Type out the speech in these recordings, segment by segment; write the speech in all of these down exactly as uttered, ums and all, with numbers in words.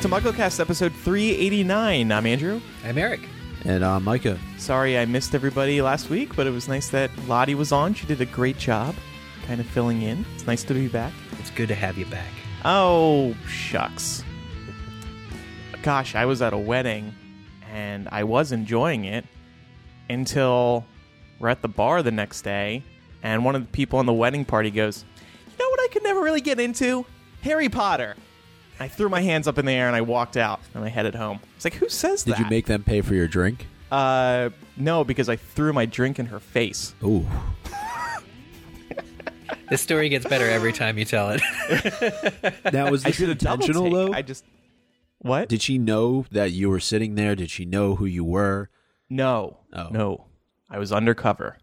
to MuggleCast episode three eighty-nine. I'm Andrew. I'm Eric. And I'm Micah. Sorry I missed everybody last week, but it was nice that Lottie was on. She did a great job kind of filling in. It's nice to be back. It's good to have you back. Oh, shucks. Gosh, I was at a wedding, and I was enjoying it until we're at the bar the next day, and one of the people on the wedding party goes, you know what I could never really get into? Harry Potter. I threw my hands up in the air, and I walked out, and I headed home. It's like, who says that? Did you make them pay for your drink? Uh, no, because I threw my drink in her face. Ooh. This story gets better every time you tell it. Now, was this intentional, though? I just... What? Did she know that you were sitting there? Did she know who you were? No. Oh. No. I was undercover.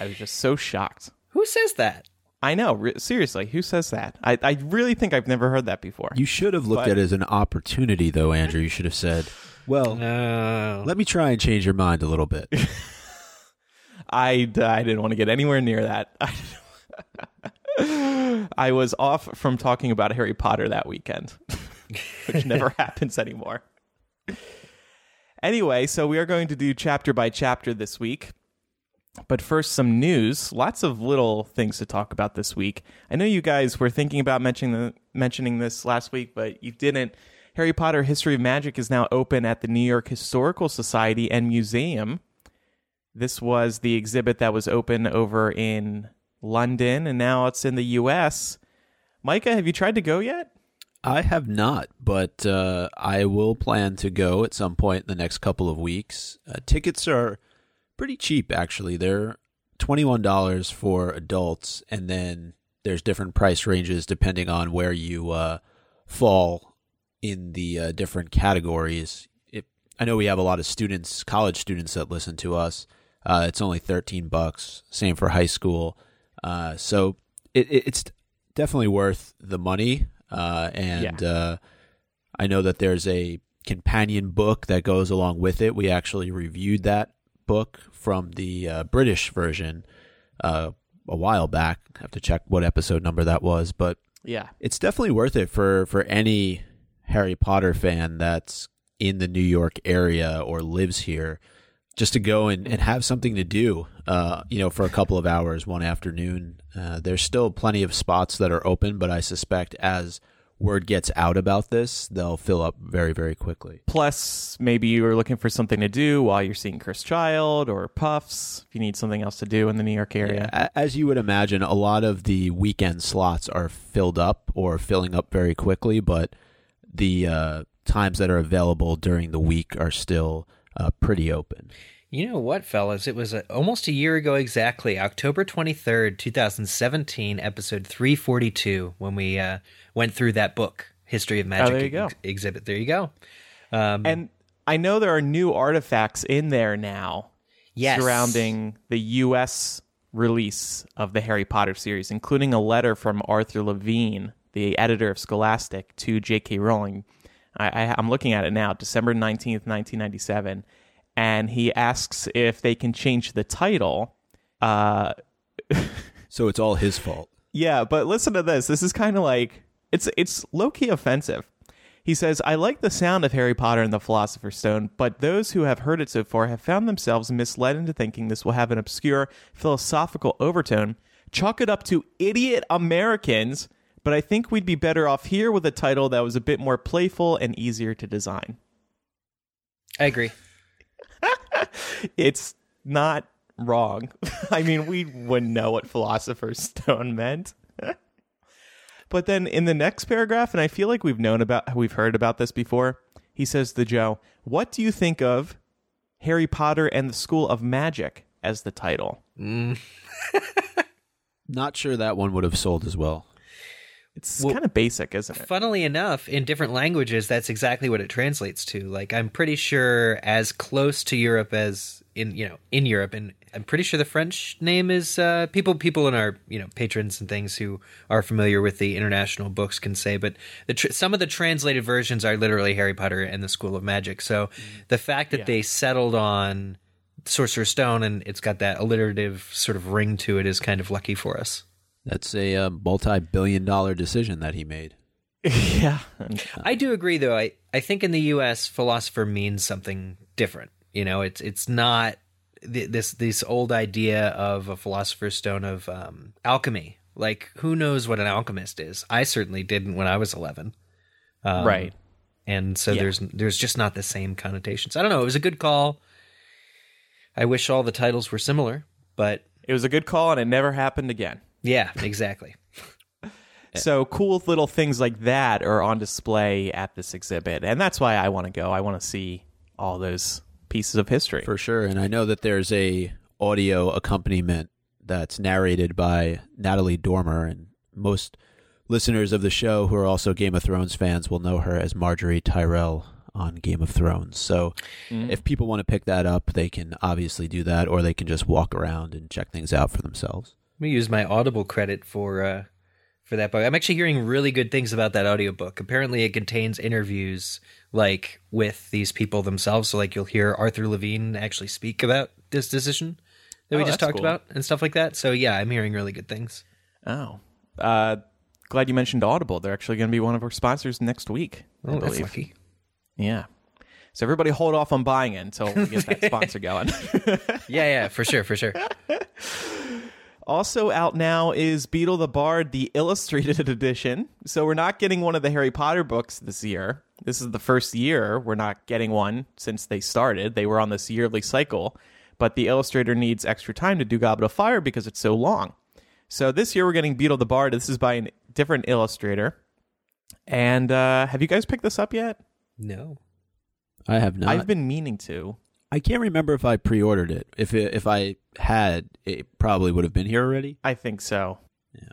I was just so shocked. Who says that? I know. Re- seriously, who says that? I, I really think I've never heard that before. You should have looked but... at it as an opportunity, though, Andrew. You should have said, well, no. Let me try and change your mind a little bit. I, I didn't want to get anywhere near that. I, I was off from talking about Harry Potter that weekend. Which never happens anymore. Anyway, so we are going to do chapter by chapter this week. But first, some news. Lots of little things to talk about this week. I know you guys were thinking about mentioning, the, mentioning this last week, but you didn't. Harry Potter History of Magic is now open at the New York Historical Society and Museum. This was the exhibit that was open over in London, and now it's in the U S. Micah, have you tried to go yet? I have not, but uh, I will plan to go at some point in the next couple of weeks. Uh, tickets are pretty cheap, actually. They're twenty-one dollars for adults, and then there's different price ranges depending on where you uh, fall in the uh, different categories. It, I know we have a lot of students, college students that listen to us. Uh, it's only thirteen bucks. Same for high school. Uh, so it, it, it's definitely worth the money. Uh, and yeah. uh, I know that there's a companion book that goes along with it. We actually reviewed that book from the uh, British version uh, a while back. I have to check what episode number that was. But yeah, it's definitely worth it for, for any Harry Potter fan that's in the New York area or lives here, just to go and, and have something to do, uh, you know, for a couple of hours one afternoon. Uh, there's still plenty of spots that are open, but I suspect as word gets out about this, they'll fill up very, very quickly. Plus, maybe you are looking for something to do while you're seeing Cursed Child or Puffs, if you need something else to do in the New York area. Yeah, as you would imagine, a lot of the weekend slots are filled up or filling up very quickly, but the uh, times that are available during the week are still... Uh, pretty open. You know what, fellas? It was a, almost a year ago exactly, October twenty-third, twenty seventeen, episode three forty-two, when we uh, went through that book, History of Magic oh, there you go. ex- exhibit. There you go. Um, and I know there are new artifacts in there now yes. surrounding the U S release of the Harry Potter series, including a letter from Arthur Levine, the editor of Scholastic, to J K. Rowling. I, I'm looking at it now, December nineteenth, nineteen ninety-seven, and he asks if they can change the title. Uh, so it's all his fault. Yeah, but listen to this. This is kind of like, it's it's low-key offensive. He says, I like the sound of Harry Potter and the Philosopher's Stone, but those who have heard it so far have found themselves misled into thinking this will have an obscure philosophical overtone. Chalk it up to idiot Americans. But I think we'd be better off here with a title that was a bit more playful and easier to design. I agree. It's not wrong. I mean, we wouldn't know what Philosopher's Stone meant. But then in the next paragraph, and I feel like we've known about, we've heard about this before, he says to Joe, what do you think of Harry Potter and the School of Magic as the title? Mm. Not sure that one would have sold as well. It's well, kind of basic, isn't it? Funnily enough, in different languages, that's exactly what it translates to. Like, I'm pretty sure as close to Europe as in, you know, in Europe. And I'm pretty sure the French name is uh, people, people in our, you know, patrons and things who are familiar with the international books can say. But the tr- some of the translated versions are literally Harry Potter and the School of Magic. So mm-hmm. the fact that yeah. they settled on Sorcerer's Stone and it's got that alliterative sort of ring to it is kind of lucky for us. That's a uh, multi-billion dollar decision that he made. Yeah. I do agree, though. I, I think in the U S, philosopher means something different. You know, it's it's not th- this this old idea of a philosopher's stone of um, alchemy. Like, who knows what an alchemist is? I certainly didn't when I was eleven. Um, right. And so yeah. there's there's just not the same connotations. I don't know. It was a good call. I wish all the titles were similar, but... It was a good call, and it never happened again. Yeah, exactly. So cool little things like that are on display at this exhibit, and that's why I want to go. I want to see all those pieces of history. For sure, and I know that there's a audio accompaniment that's narrated by Natalie Dormer, and most listeners of the show who are also Game of Thrones fans will know her as Marjorie Tyrell on Game of Thrones. So mm. if people want to pick that up, they can obviously do that, or they can just walk around and check things out for themselves. Let me use my Audible credit for... Uh... For that book. I'm actually hearing really good things about that audiobook. Apparently it contains interviews like with these people themselves. So like you'll hear Arthur Levine actually speak about this decision that oh, we just talked cool. about and stuff like that. So yeah, I'm hearing really good things. Oh. Uh, glad you mentioned Audible. They're actually going to be one of our sponsors next week. Oh, I that's lucky. Yeah. So everybody hold off on buying it until we get that sponsor going. yeah, yeah, for sure, for sure. Also out now is Beedle the Bard, the illustrated edition. So we're not getting one of the Harry Potter books this year. This is the first year we're not getting one since they started. They were on this yearly cycle, but the illustrator needs extra time to do Goblet of Fire because it's so long. So this year we're getting Beedle the Bard. This is by a different illustrator. And uh, have you guys picked this up yet? No. I have not. I've been meaning to. I can't remember if I pre-ordered it. If it, if I had, it probably would have been here already. I think so. Yeah,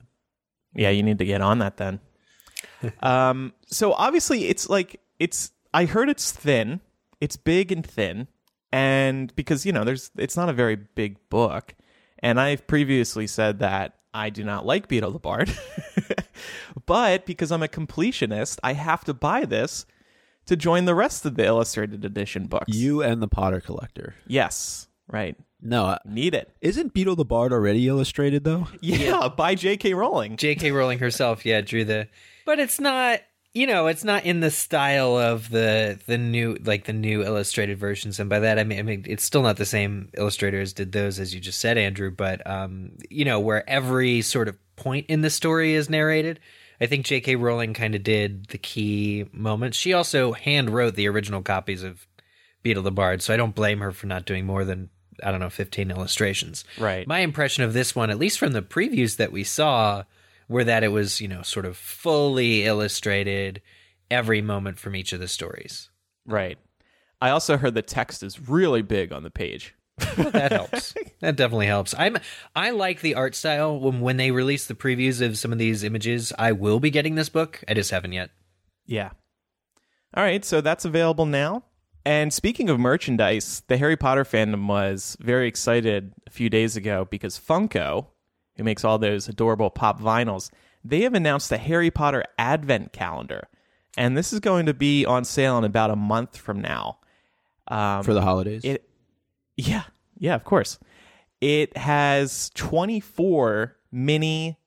yeah. You need to get on that then. um. So obviously, it's like it's. I heard it's thin. It's big and thin, and because you know, there's. It's not a very big book, and I've previously said that I do not like Beedle the Bard, but because I'm a completionist, I have to buy this to join the rest of the illustrated edition books. You and the Potter Collector. Yes, right. No. I, Need it. Isn't Beedle the Bard already illustrated, though? Yeah, yeah. By J K. Rowling. J K. Rowling herself, yeah, drew the... But it's not, you know, it's not in the style of the the new, like, the new illustrated versions. And by that, I mean, I mean it's still not the same illustrators did those, as you just said, Andrew. But, um, you know, where every sort of point in the story is narrated... I think J K. Rowling kind of did the key moments. She also hand wrote the original copies of Beedle the Bard, so I don't blame her for not doing more than, I don't know, fifteen illustrations. Right. My impression of this one, at least from the previews that we saw, were that it was, you know, sort of fully illustrated every moment from each of the stories. Right. I also heard the text is really big on the page. Well, that helps. That definitely helps. I'm I like the art style. When when they release the previews of some of these images, I will be getting this book. I just haven't yet. Yeah. All right, so that's available now. And speaking of merchandise, the Harry Potter fandom was very excited a few days ago because Funko, who makes all those adorable pop vinyls, they have announced a Harry Potter advent calendar. And this is going to be on sale in about a month from now. Um, For the holidays? It, Yeah, yeah, of course. It has twenty-four mini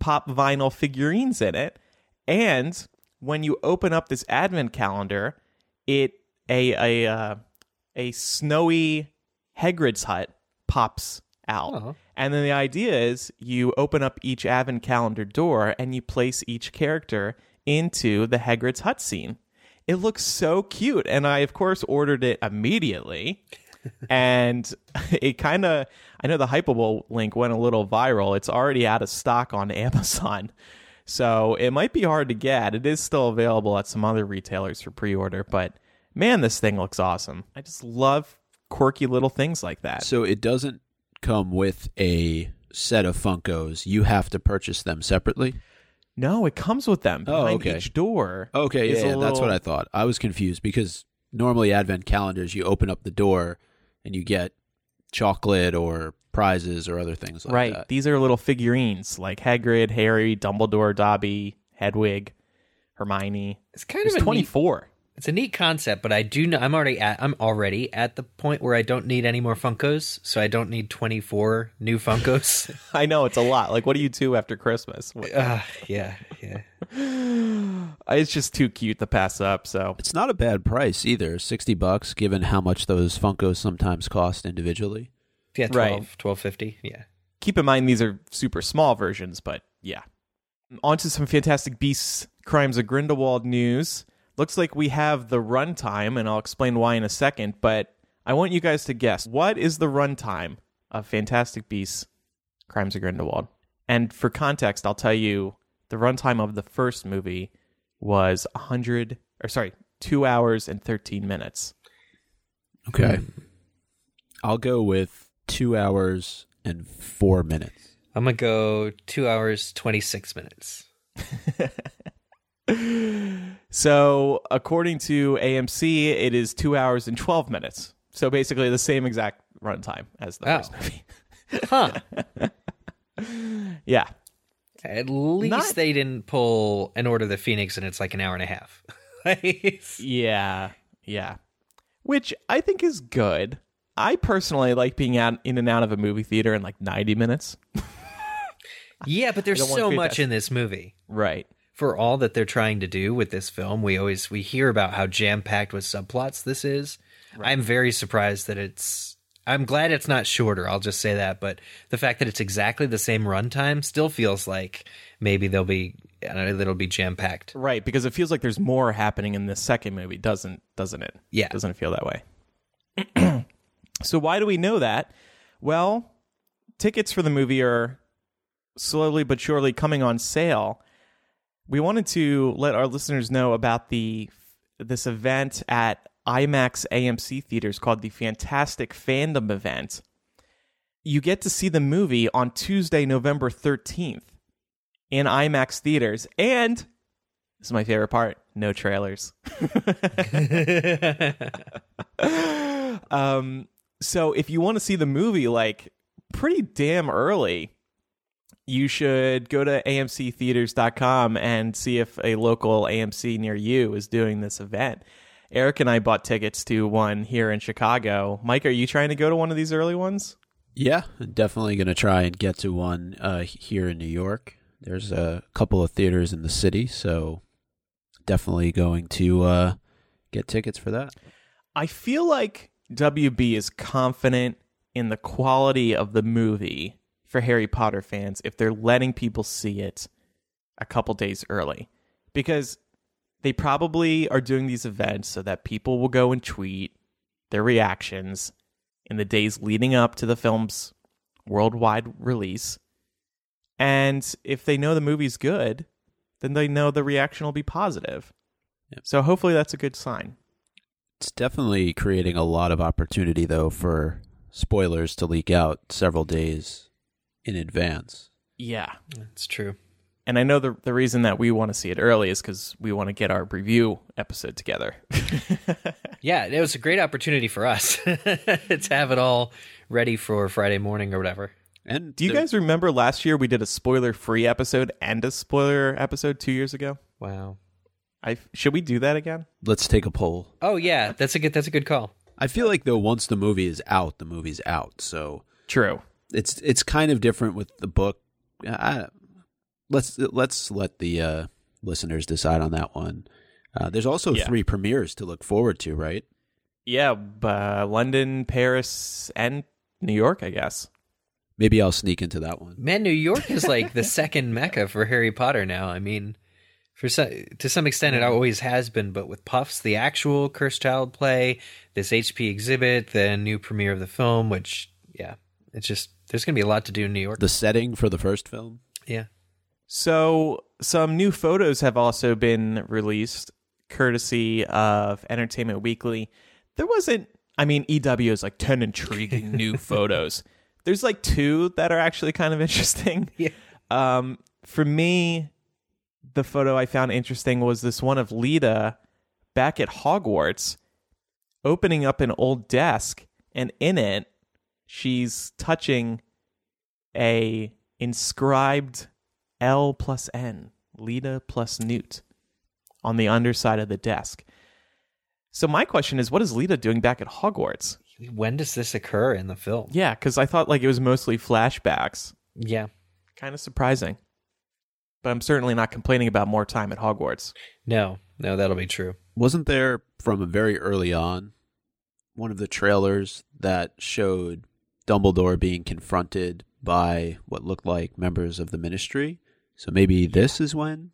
pop vinyl figurines in it. And when you open up this advent calendar, it a a uh, a snowy Hagrid's hut pops out. Uh-huh. And then the idea is you open up each advent calendar door and you place each character into the Hagrid's hut scene. It looks so cute. And I, of course, ordered it immediately. And it kind of, I know the Hypeable link went a little viral. It's already out of stock on Amazon. So it might be hard to get. It is still available at some other retailers for pre-order. But man, this thing looks awesome. I just love quirky little things like that. So it doesn't come with a set of Funkos. You have to purchase them separately? No, it comes with them. Oh, okay. Each door. Okay, yeah, yeah little... that's what I thought. I was confused because normally advent calendars, you open up the door and you get chocolate or prizes or other things like right. that. Right. These are little figurines like Hagrid, Harry, Dumbledore, Dobby, Hedwig, Hermione. It's kind There's of a twenty-four. Neat, It's a neat concept, but I do know I'm already at I'm already at the point where I don't need any more Funkos, so I don't need twenty-four new Funkos. I know, it's a lot. Like, what do you do after Christmas? Uh, yeah, yeah. It's just too cute to pass up. So it's not a bad price either, sixty bucks, given how much those Funkos sometimes cost individually. Yeah, twelve, right. twelve fifty. Yeah. Keep in mind these are super small versions, but yeah. On to some Fantastic Beasts: Crimes of Grindelwald news. Looks like we have the runtime, and I'll explain why in a second, but I want you guys to guess. What is the runtime of Fantastic Beasts: Crimes of Grindelwald? And for context, I'll tell you the runtime of the first movie was one hundred, or sorry, two hours and thirteen minutes. Okay. I'll go with two hours and four minutes. I'm going to go two hours, twenty-six minutes. So, according to A M C, it is two hours and twelve minutes. So, basically, the same exact runtime as the wow. first movie. Huh. Yeah. At least Not... they didn't pull An Order of the Phoenix, and it's like an hour and a half. Yeah. Yeah. Which I think is good. I personally like being out in and out of a movie theater in like ninety minutes. Yeah, but there's so much in this movie. Right. For all that they're trying to do with this film, we always we hear about how jam-packed with subplots this is. Right. I'm very surprised that it's – I'm glad it's not shorter. I'll just say that. But the fact that it's exactly the same runtime still feels like maybe they'll be – I don't know, it'll be jam-packed. Right, because it feels like there's more happening in the second movie, doesn't doesn't it? Yeah. It doesn't feel that way. So why do we know that? Well, tickets for the movie are slowly but surely coming on sale. We wanted to let our listeners know about the this event at IMAX A M C theaters called the Fantastic Fandom Event. You get to see the movie on Tuesday, November thirteenth in IMAX theaters. And this is my favorite part, no trailers. um, so if you want to see the movie like pretty damn early, you should go to A M C theaters dot com and see if a local A M C near you is doing this event. Eric and I bought tickets to one here in Chicago. Mike, are you trying to go to one of these early ones? Yeah, I'm definitely going to try and get to one uh, here in New York. There's a couple of theaters in the city, so definitely going to uh, get tickets for that. I feel like W B is confident in the quality of the movie for Harry Potter fans if they're letting people see it a couple days early, because they probably are doing these events so that people will go and tweet their reactions in the days leading up to the film's worldwide release. And if they know the movie's good, then they know the reaction will be positive. Yep. So hopefully that's a good sign. It's definitely creating a lot of opportunity, though, for spoilers to leak out several days in advance. Yeah. That's true. And I know the the reason that we want to see it early is because we want to get our review episode together. Yeah, it was a great opportunity for us to have it all ready for Friday morning or whatever. And do you the, guys remember last year we did a spoiler-free episode and a spoiler episode two years ago? Wow. I Should we do that again? Let's take a poll. Oh, yeah. That's a good, that's a good call. I feel like, though, once the movie is out, the movie's out. So true. It's it's kind of different with the book. I, let's let's let the uh, listeners decide on that one. Uh, there's also yeah. three premieres to look forward to, right? Yeah, uh, London, Paris, and New York, I guess. Maybe I'll sneak into that one. Man, New York is like the second Mecca for Harry Potter now. I mean, for some, to some extent, it always has been, but with Puffs, the actual Cursed Child play, this H P exhibit, the new premiere of the film, which, yeah, it's just... there's going to be a lot to do in New York. The setting for the first film. Yeah. So some new photos have also been released, courtesy of Entertainment Weekly. There wasn't, I mean, E W is like ten intriguing new photos. There's like two that are actually kind of interesting. Yeah. Um, for me, the photo I found interesting was this one of Lita back at Hogwarts opening up an old desk, and in it, she's touching a inscribed L plus N, Lita plus Newt, on the underside of the desk. So my question is, what is Lita doing back at Hogwarts? When does this occur in the film? Yeah, because I thought like it was mostly flashbacks. Yeah. Kind of surprising. But I'm certainly not complaining about more time at Hogwarts. No, no, that'll be true. Wasn't there, from very early on, one of the trailers that showed Dumbledore being confronted by what looked like members of the Ministry? So maybe this is when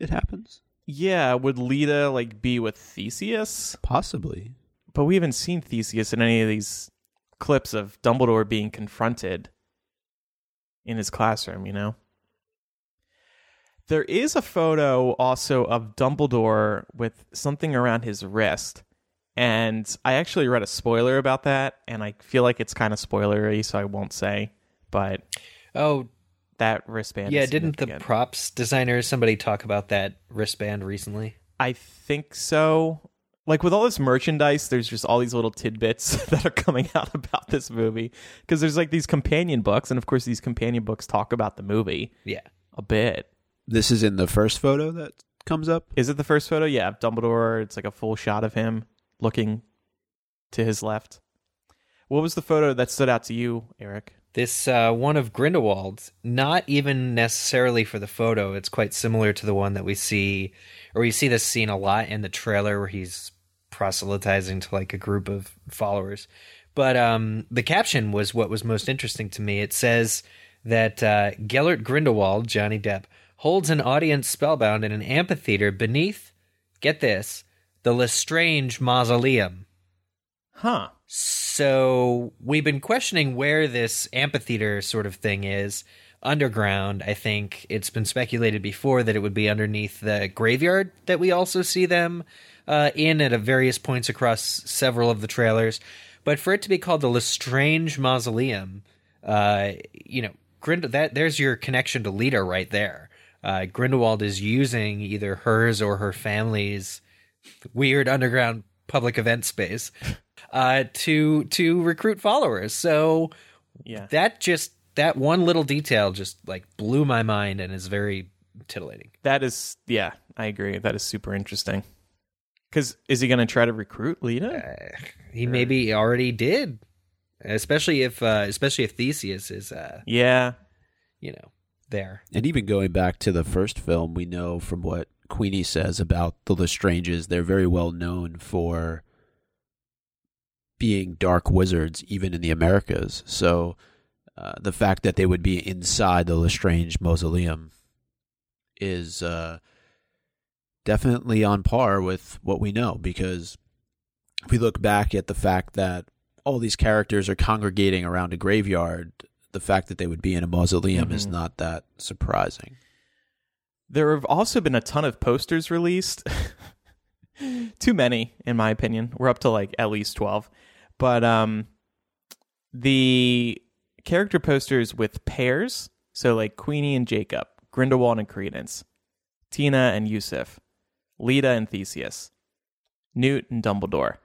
it happens? Yeah, would Lita like be with Theseus? Possibly. But we haven't seen Theseus in any of these clips of Dumbledore being confronted in his classroom, you know? There is a photo also of Dumbledore with something around his wrist. And I actually read a spoiler about that, and I feel like it's kind of spoilery, so I won't say. But oh, that wristband. Yeah, didn't the props designer, somebody talk about that wristband recently? I think so. Like with all this merchandise, there's just all these little tidbits that are coming out about this movie. Because there's like these companion books, and of course these companion books talk about the movie. Yeah. A bit. This is in the first photo that comes up? Is it the first photo? Yeah, Dumbledore, it's like a full shot of him looking to his left. What was the photo that stood out to you, Eric? This uh, one of Grindelwald, not even necessarily for the photo. It's quite similar to the one that we see, or you see this scene a lot in the trailer where he's proselytizing to like a group of followers. But um, the caption was what was most interesting to me. It says that uh, Gellert Grindelwald, Johnny Depp, holds an audience spellbound in an amphitheater beneath, get this, the Lestrange Mausoleum. Huh. So we've been questioning where this amphitheater sort of thing is. Underground, I think it's been speculated before that it would be underneath the graveyard that we also see them uh, in at various points across several of the trailers. But for it to be called the Lestrange Mausoleum, uh, you know, Grind- that there's your connection to Lita right there. Uh, Grindelwald is using either hers or her family's weird underground public event space uh, to to recruit followers. So yeah. that just that one little detail just like blew my mind and is very titillating. That is, yeah, I agree. That is super interesting. Because is he going to try to recruit Lita? Uh, he or... maybe already did, especially if uh, especially if Theseus is uh, yeah, you know. There. And even going back to the first film, we know from what Queenie says about the Lestranges, they're very well known for being dark wizards, even in the Americas. So uh, the fact that they would be inside the Lestrange Mausoleum is uh, definitely on par with what we know, because if we look back at the fact that all these characters are congregating around a graveyard, the fact that they would be in a mausoleum mm-hmm. is not that surprising. There have also been a ton of posters released. Too many, in my opinion. We're up to like at least twelve. But um, the character posters with pairs, so like Queenie and Jacob, Grindelwald and Credence, Tina and Yusuf, Lita and Theseus, Newt and Dumbledore.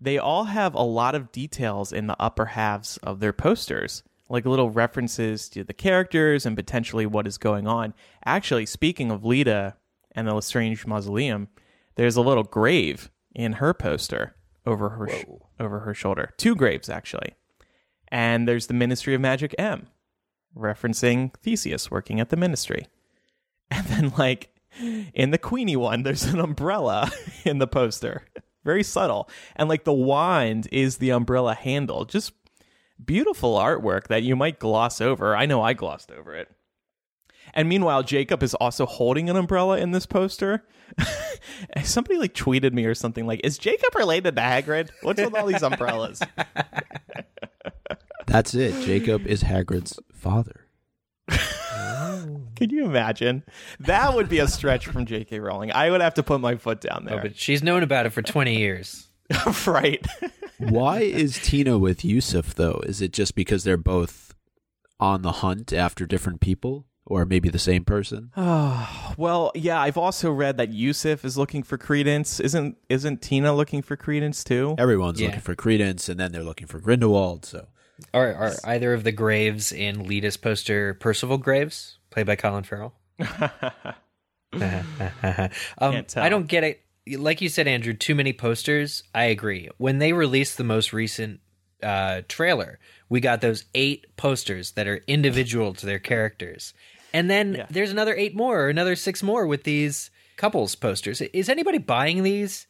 They all have a lot of details in the upper halves of their posters, like little references to the characters and potentially what is going on. Actually, speaking of Lita and the Lestrange Mausoleum, there's a little grave in her poster over her sh- over her shoulder. Two graves, actually. And there's the Ministry of Magic M, referencing Theseus working at the Ministry. And then, like, in the Queenie one, there's an umbrella in the poster. Very subtle. And, like, the wand is the umbrella handle. Just beautiful artwork that you might gloss over. I know I glossed over it. And meanwhile, Jacob is also holding an umbrella in this poster. Somebody like tweeted me or something like, is Jacob related to Hagrid? What's with all these umbrellas? That's it. Jacob is Hagrid's father. Can you imagine? That would be a stretch from J K. Rowling. I would have to put my foot down there. Oh, but she's known about it for twenty years. Right. Why is Tina with Yusuf, though? Is it just because they're both on the hunt after different people? Or maybe the same person? Oh, well, yeah, I've also read that Yusuf is looking for Credence. Isn't isn't Tina looking for Credence, too? Everyone's yeah. looking for Credence, and then they're looking for Grindelwald. So, Are, are either of the graves in Lita's poster Percival Graves, played by Colin Farrell? um, Can't tell. I don't get it. like you said, Andrew, too many posters. I agree. When they released the most recent uh, trailer, we got those eight posters that are individual to their characters. And then yeah. there's another eight more, or another six more with these couples posters. Is anybody buying these?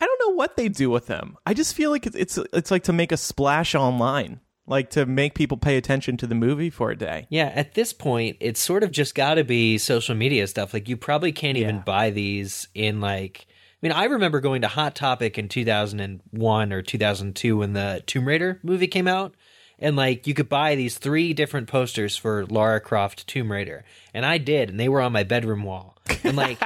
I don't know what they do with them. I just feel like it's it's, it's like to make a splash online, like to make people pay attention to the movie for a day. Yeah, at this point, it's sort of just got to be social media stuff. Like you probably can't yeah. even buy these in like... I mean, I remember going to Hot Topic in two thousand one or two thousand two when the Tomb Raider movie came out. And like you could buy these three different posters for Lara Croft Tomb Raider. And I did, and they were on my bedroom wall. And like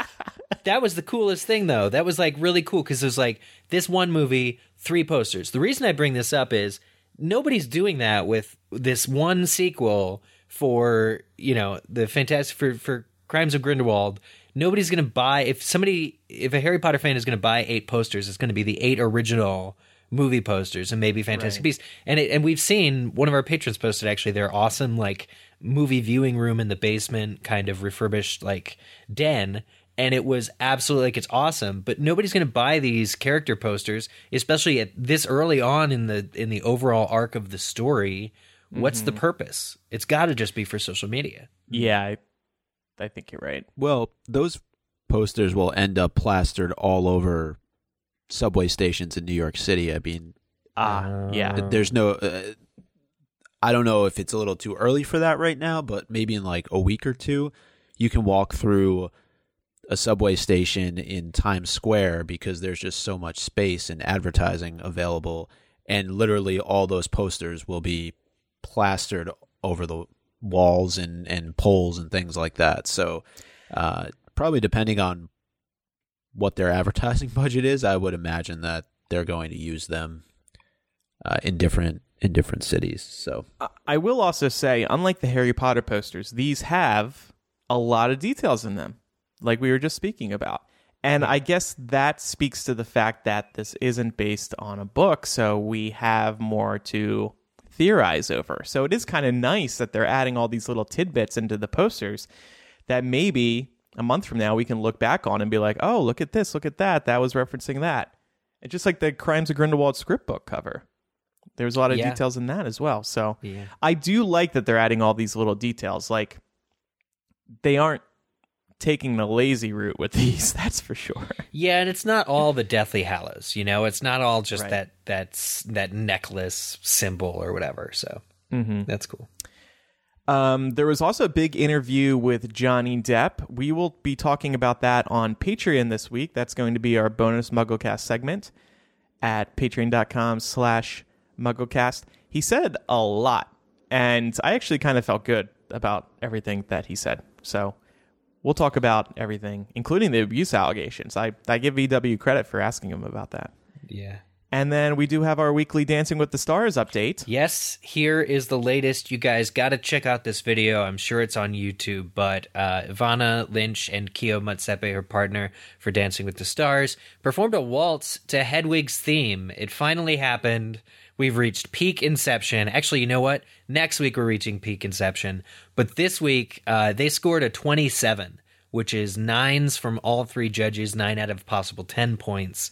that was the coolest thing though. That was like really cool because it was like this one movie, three posters. The reason I bring this up is nobody's doing that with this one sequel for, you know, the fantastic for, for Crimes of Grindelwald. Nobody's gonna buy if somebody if a Harry Potter fan is gonna buy eight posters, it's gonna be the eight original movie posters and maybe Fantastic Beasts. And it, and we've seen one of our patrons posted actually their awesome like movie viewing room in the basement kind of refurbished like den, and it was absolutely like it's awesome, but nobody's going to buy these character posters, especially at this early on in the in the overall arc of the story. What's mm-hmm. the purpose? It's got to just be for social media. Yeah, I, I think you're right. Well, those posters will end up plastered all over subway stations in New York City. I mean, ah, yeah. There's no. Uh, I don't know if it's a little too early for that right now, but maybe in like a week or two, you can walk through a subway station in Times Square because there's just so much space and advertising available, and literally all those posters will be plastered over the walls and and poles and things like that. So, uh, probably depending on what their advertising budget is, I would imagine that they're going to use them uh, in different in different cities. So I will also say, unlike the Harry Potter posters, these have a lot of details in them, like we were just speaking about. And I guess that speaks to the fact that this isn't based on a book, so we have more to theorize over. So it is kind of nice that they're adding all these little tidbits into the posters that maybe a month from now, we can look back on and be like, oh, look at this, look at that. That was referencing that. And just like the Crimes of Grindelwald script book cover, there's a lot of yeah. details in that as well. So yeah. I do like that they're adding all these little details. Like they aren't taking the lazy route with these, that's for sure. Yeah, and it's not all the Deathly Hallows, you know? It's not all just right. that that's that necklace symbol or whatever. So mm-hmm. that's cool. Um, there was also a big interview with Johnny Depp. We will be talking about that on Patreon this week. That's going to be our bonus MuggleCast segment at patreon.com slash MuggleCast. He said a lot, and I actually kind of felt good about everything that he said. So we'll talk about everything, including the abuse allegations. I, I give V W credit for asking him about that. Yeah. And then we do have our weekly Dancing with the Stars update. Yes, here is the latest. You guys got to check out this video. I'm sure it's on YouTube, but uh, Ivana Lynch and Keo Motsepe, her partner for Dancing with the Stars, performed a waltz to Hedwig's theme. It finally happened. We've reached peak inception. Actually, you know what? Next week we're reaching peak inception. But this week uh, they scored a twenty-seven, which is nines from all three judges, nine out of possible ten points.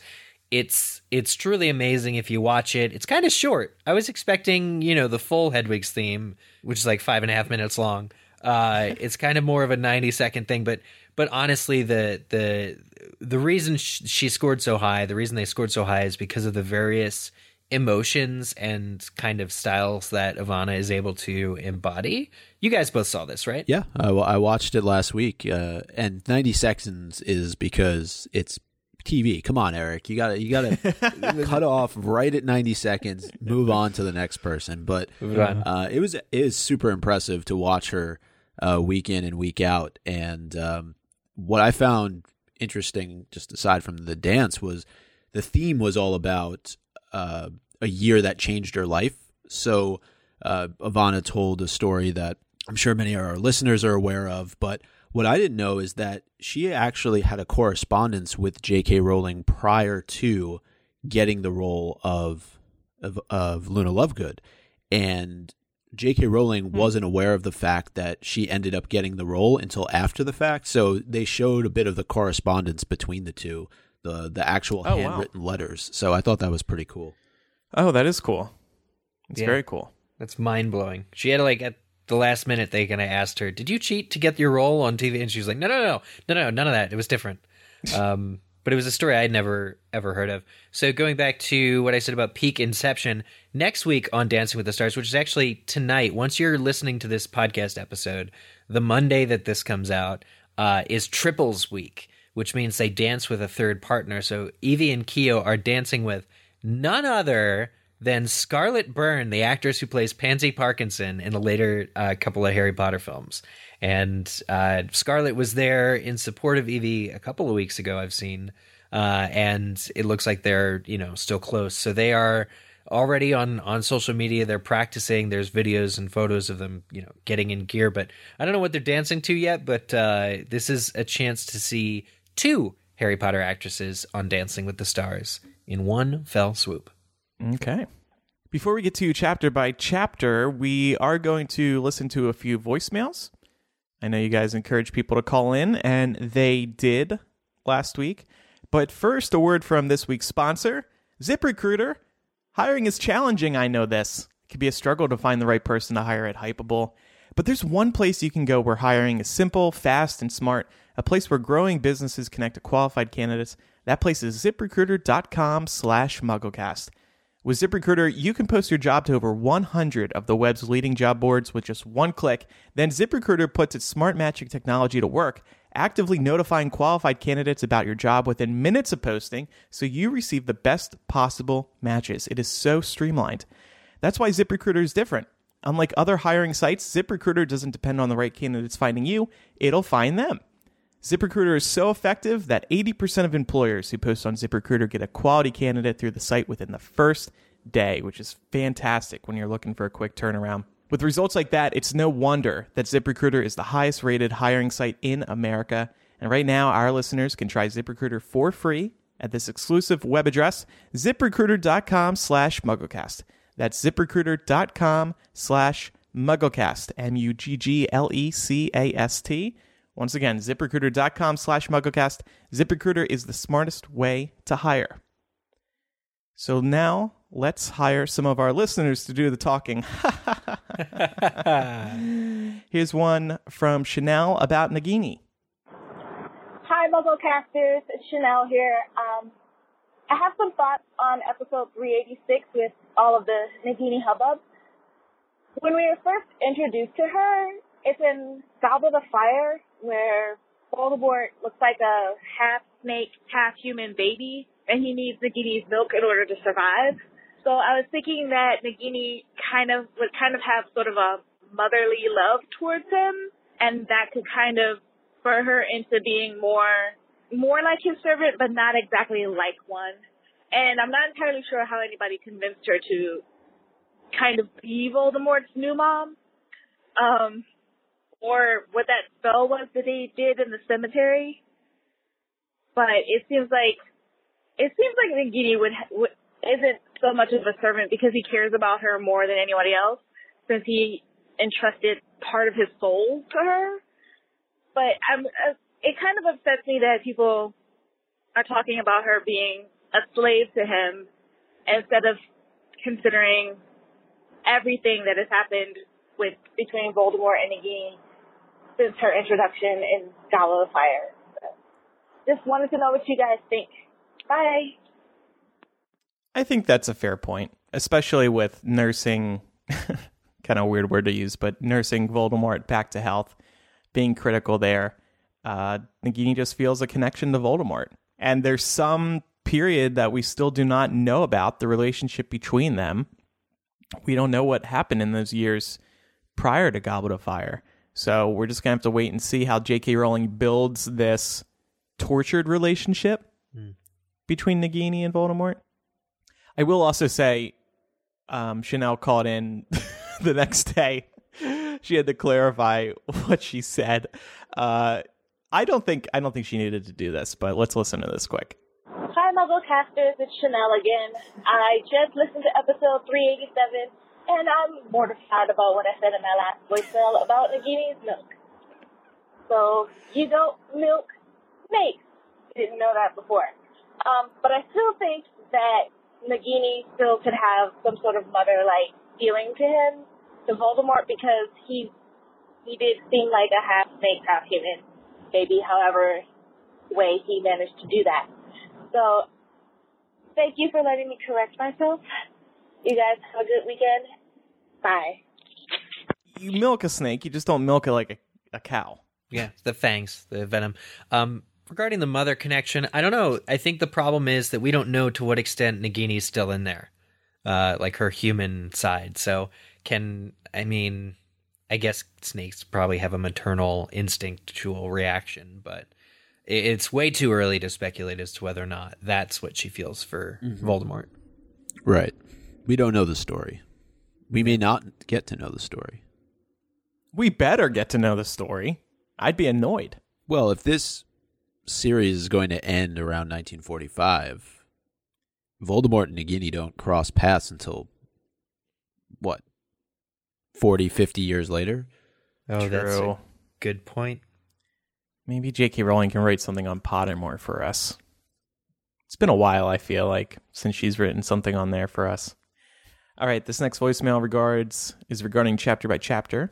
It's it's truly amazing if you watch it. It's kind of short. I was expecting, you know, the full Hedwig's theme, which is like five and a half minutes long. Uh, it's kind of more of a ninety second thing. But but honestly, the the the reason sh- she scored so high, the reason they scored so high is because of the various emotions and kind of styles that Ivana is able to embody. You guys both saw this, right? Yeah, I, I watched it last week. Uh, and ninety seconds is because it's T V. Come on, Eric. You gotta you gotta cut off right at ninety seconds, move on to the next person. But uh, it was it is super impressive to watch her uh, week in and week out. And um, what I found interesting, just aside from the dance, was the theme was all about uh, a year that changed her life. So uh, Ivana told a story that I'm sure many of our listeners are aware of, but what I didn't know is that she actually had a correspondence with J K. Rowling prior to getting the role of of, of Luna Lovegood, and J K. Rowling mm-hmm. wasn't aware of the fact that she ended up getting the role until after the fact. So they showed a bit of the correspondence between the two, the the actual oh, handwritten wow. letters. So I thought that was pretty cool. Oh, that is cool. It's yeah. very cool. That's mind-blowing. She had, like, at the last minute, they kind of asked her, did you cheat to get your role on T V? And she was like, no, no, no, no, no, none of that. It was different. Um, but it was a story I'd never, ever heard of. So going back to what I said about peak inception, next week on Dancing with the Stars, which is actually tonight, once you're listening to this podcast episode, the Monday that this comes out uh, is Triples Week, which means they dance with a third partner. So Evie and Keo are dancing with none other than Scarlett Byrne, the actress who plays Pansy Parkinson in the later uh, couple of Harry Potter films. And uh, Scarlett was there in support of Evie a couple of weeks ago, I've seen. Uh, and it looks like they're, you know, still close. So they are already on, on social media. They're practicing. There's videos and photos of them, you know, getting in gear. But I don't know what they're dancing to yet, but uh, this is a chance to see two Harry Potter actresses on Dancing with the Stars in one fell swoop. Okay. Before we get to chapter by chapter, we are going to listen to a few voicemails. I know you guys encourage people to call in, and they did last week. But first, a word from this week's sponsor, ZipRecruiter. Hiring is challenging, I know this. It can be a struggle to find the right person to hire at Hypeable. But there's one place you can go where hiring is simple, fast, and smart. A place where growing businesses connect to qualified candidates. That place is ZipRecruiter.com slash MuggleCast. With ZipRecruiter, you can post your job to over one hundred of the web's leading job boards with just one click. Then ZipRecruiter puts its smart matching technology to work, actively notifying qualified candidates about your job within minutes of posting so you receive the best possible matches. It is so streamlined. That's why ZipRecruiter is different. Unlike other hiring sites, ZipRecruiter doesn't depend on the right candidates finding you. It'll find them. ZipRecruiter is so effective that eighty percent of employers who post on ZipRecruiter get a quality candidate through the site within the first day, which is fantastic when you're looking for a quick turnaround. With results like that, it's no wonder that ZipRecruiter is the highest rated hiring site in America. And right now, our listeners can try ZipRecruiter for free at this exclusive web address, ZipRecruiter.com slash MuggleCast. That's ZipRecruiter.com slash MuggleCast, M U G G L E C A S T. Once again, ZipRecruiter.com slash MuggleCast. ZipRecruiter is the smartest way to hire. So now let's hire some of our listeners to do the talking. Here's one from Chanel about Nagini. Hi, MuggleCasters. It's Chanel here. Um, I have some thoughts on episode three eighty-six with all of the Nagini hubbub. When we were first introduced to her, it's in Goblet of Fire, where Voldemort looks like a half-snake, half-human baby, and he needs Nagini's milk in order to survive. So I was thinking that Nagini kind of would kind of have sort of a motherly love towards him, and that could kind of spur her into being more more like his servant, but not exactly like one. And I'm not entirely sure how anybody convinced her to kind of be Voldemort's new mom. Um... or what that spell was that they did in the cemetery. But it seems like, it seems like Nagini would, would, isn't so much of a servant because he cares about her more than anybody else, since he entrusted part of his soul to her. But I'm, it kind of upsets me that people are talking about her being a slave to him instead of considering everything that has happened with between Voldemort and Nagini since her introduction in Goblet of Fire. So just wanted to know what you guys think. Bye. I think that's a fair point, especially with nursing, kind of a weird word to use, but nursing Voldemort back to health, being critical there. Uh, Nagini just feels a connection to Voldemort. And there's some period that we still do not know about the relationship between them. We don't know what happened in those years prior to Goblet of Fire. So we're just going to have to wait and see how J K. Rowling builds this tortured relationship mm. between Nagini and Voldemort. I will also say um, Chanel called in the next day. She had to clarify what she said. Uh, I don't think I don't think she needed to do this, but let's listen to this quick. Hi, MuggleCasters. It's Chanel again. I just listened to episode three eighty-seven. And I'm mortified about what I said in my last voicemail about Nagini's milk. So, you don't milk snakes. Didn't know that before. Um, but I still think that Nagini still could have some sort of mother-like feeling to him, to Voldemort, because he he did seem like a half-snake, half-human, maybe however way he managed to do that. So, thank you for letting me correct myself. You guys have a good weekend. Bye. You milk a snake. You just don't milk it like a, a cow. Yeah, the fangs, the venom. Um, regarding the mother connection, I don't know. I think the problem is that we don't know to what extent Nagini's still in there, uh, like her human side. So can, I mean, I guess snakes probably have a maternal instinctual reaction, but it's way too early to speculate as to whether or not that's what she feels for mm-hmm. Voldemort. Right. We don't know the story. We may not get to know the story. We better get to know the story. I'd be annoyed. Well, if this series is going to end around nineteen forty-five, Voldemort and Nagini don't cross paths until, what, forty, fifty years later? Oh, true. That's a good point. Maybe J K. Rowling can write something on Pottermore for us. It's been a while, I feel like, since she's written something on there for us. All right, this next voicemail regards is regarding chapter by chapter.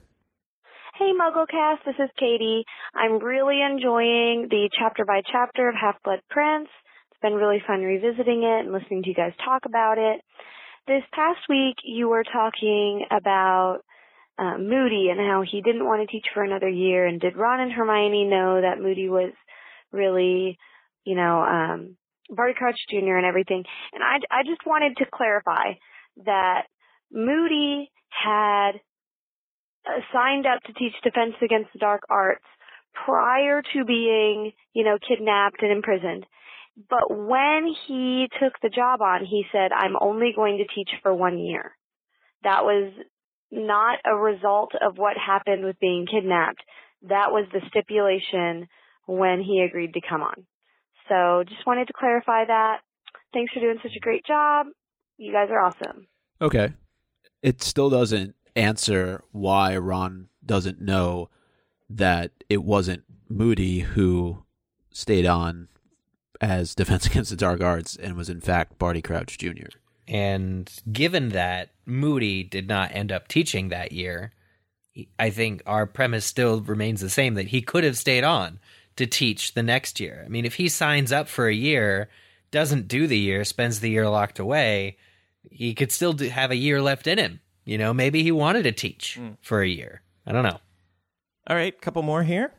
Hey, MuggleCast, this is Katie. I'm really enjoying the chapter by chapter of Half-Blood Prince. It's been really fun revisiting it and listening to you guys talk about it. This past week, you were talking about uh, Moody and how he didn't want to teach for another year, and did Ron and Hermione know that Moody was really, you know, um, Barty Crouch Junior and everything. And I, I just wanted to clarify that Moody had uh, signed up to teach Defense Against the Dark Arts prior to being, you know, kidnapped and imprisoned. But when he took the job on, he said, I'm only going to teach for one year. That was not a result of what happened with being kidnapped. That was the stipulation when he agreed to come on. So just wanted to clarify that. Thanks for doing such a great job. You guys are awesome. Okay. It still doesn't answer why Ron doesn't know that it wasn't Moody who stayed on as Defense Against the Dark Arts and was in fact Barty Crouch Junior And given that Moody did not end up teaching that year, I think our premise still remains the same, that he could have stayed on to teach the next year. I mean, if he signs up for a year, doesn't do the year, spends the year locked away, he could still do, have a year left in him. You know, maybe he wanted to teach mm. for a year. I don't know. All right, couple more here.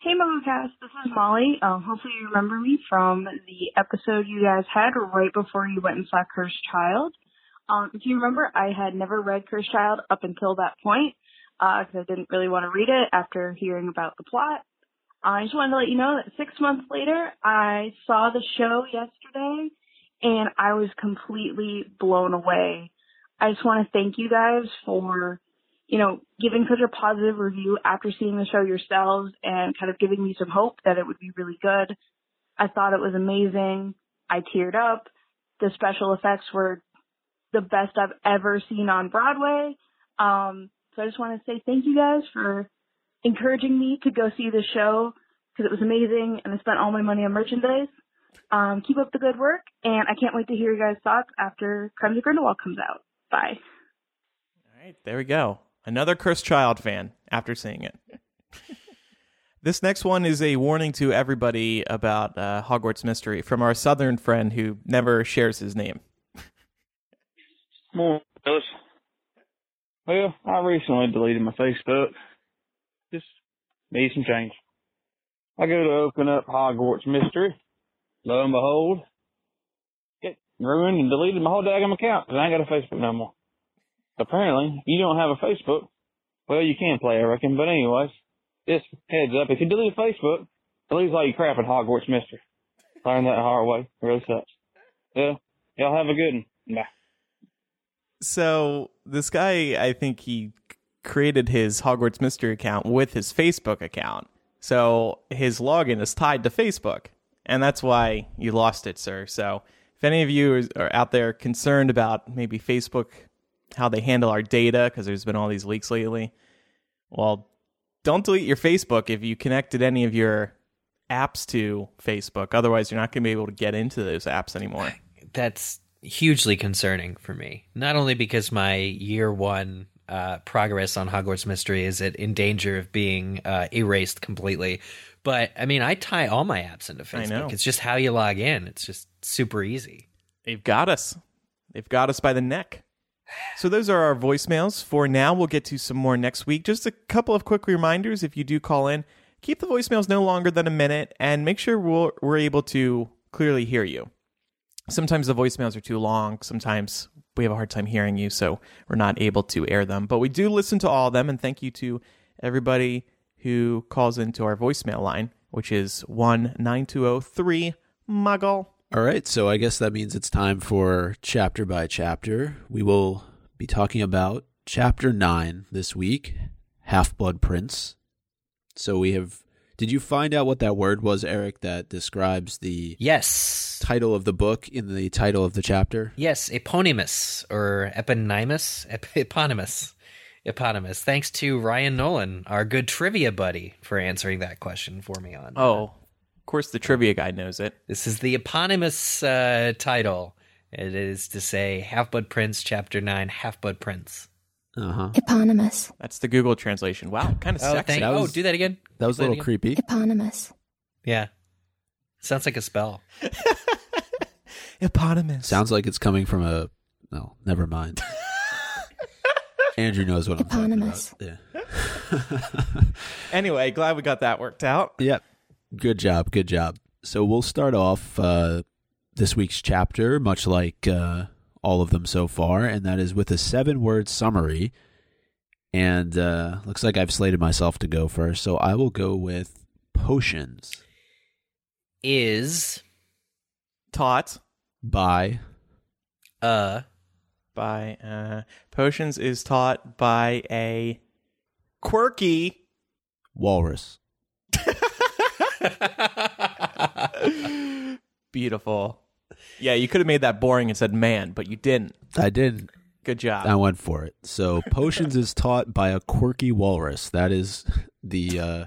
Hey, MuggleCast, this is Molly. Um, hopefully you remember me from the episode you guys had right before you went and saw Cursed Child. Um, if you remember, I had never read Cursed Child up until that point because uh, I didn't really want to read it after hearing about the plot. I just wanted to let you know that six months later, I saw the show yesterday, and I was completely blown away. I just want to thank you guys for, you know, giving such a positive review after seeing the show yourselves and kind of giving me some hope that it would be really good. I thought it was amazing. I teared up. The special effects were the best I've ever seen on Broadway. Um, so I just want to say thank you guys for encouraging me to go see the show because it was amazing, and I spent all my money on merchandise. Um, keep up the good work, and I can't wait to hear your guys' thoughts after Crimes of Grindelwald comes out. Bye. All right, there we go. Another Cursed Child fan after seeing it. This next one is a warning to everybody about uh, Hogwarts Mystery from our southern friend who never shares his name. Well, I recently deleted my Facebook. Just need some change. I go to open up Hogwarts Mystery. Lo and behold, it ruined and deleted my whole daggum account because I ain't got a Facebook no more. Apparently, you don't have a Facebook. Well, you can play, I reckon. But anyways, just heads up. If you delete Facebook, delete all your crap in Hogwarts Mystery. Learn that the hard way. It really sucks. Yeah. Y'all have a good one. Nah. So this guy, I think he created his Hogwarts Mystery account with his Facebook account. So his login is tied to Facebook, and that's why you lost it, sir. So if any of you are out there concerned about maybe Facebook how they handle our data, because there's been all these leaks lately. Well, don't delete your Facebook if you connected any of your apps to Facebook. Otherwise, you're not going to be able to get into those apps anymore. That's hugely concerning for me. Not only because my year one uh, progress on Hogwarts Mystery is it in danger of being uh, erased completely, but I mean, I tie all my apps into Facebook. I know. It's just how you log in. It's just super easy. They've got us. They've got us by the neck. So those are our voicemails for now. We'll get to some more next week. Just a couple of quick reminders. If you do call in, keep the voicemails no longer than a minute and make sure we'll, we're able to clearly hear you. Sometimes the voicemails are too long. Sometimes we have a hard time hearing you, so we're not able to air them. But we do listen to all of them, and thank you to everybody who calls into our voicemail line, which is one nine two zero three muggle. All right, so I guess that means it's time for Chapter by Chapter. We will be talking about Chapter nine this week, Half-Blood Prince. So we have... Did you find out what that word was, Eric, that describes the yes title of the book in the title of the chapter? Yes, eponymous, or eponymous, ep- eponymous, eponymous. Thanks to Ryan Nolan, our good trivia buddy, for answering that question for me on... Oh, of course, the trivia guy knows it. This is the eponymous uh, title. It is to say Half-Blood Prince, Chapter nine, Half-Blood Prince. Uh-huh. Eponymous. That's the Google translation. Wow, kind of oh, sexy. That was, oh, do that again. That was a little creepy. Eponymous. Yeah. Sounds like a spell. Eponymous. Sounds like it's coming from a... No, never mind. Andrew knows what eponymous. I'm talking about. Yeah. Anyway, glad we got that worked out. Yep. Good job, good job. So we'll start off uh, this week's chapter, much like uh, all of them so far, and that is with a seven-word summary. And uh, looks like I've slated myself to go first, so I will go with potions. Is taught by uh by uh potions is taught by a quirky walrus. Beautiful. Yeah, you could have made that boring and said man, but you didn't. I didn't. Good job. I went for it. So potions is taught by a quirky walrus. That is the uh,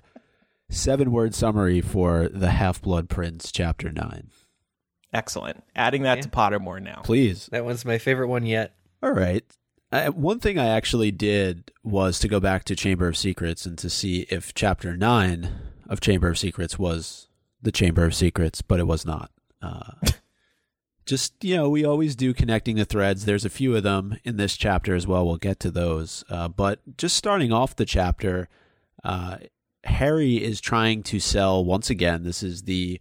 seven-word summary for the Half-Blood Prince, Chapter nine. Excellent. Adding that yeah. to Pottermore now. Please. That one's my favorite one yet. All right. I, one thing I actually did was to go back to Chamber of Secrets and to see if Chapter nine... of Chamber of Secrets was the Chamber of Secrets, but it was not. Uh, just, you know, we always do connecting the threads. There's a few of them in this chapter as well. We'll get to those. Uh, but just starting off the chapter, uh, Harry is trying to sell, once again, this is the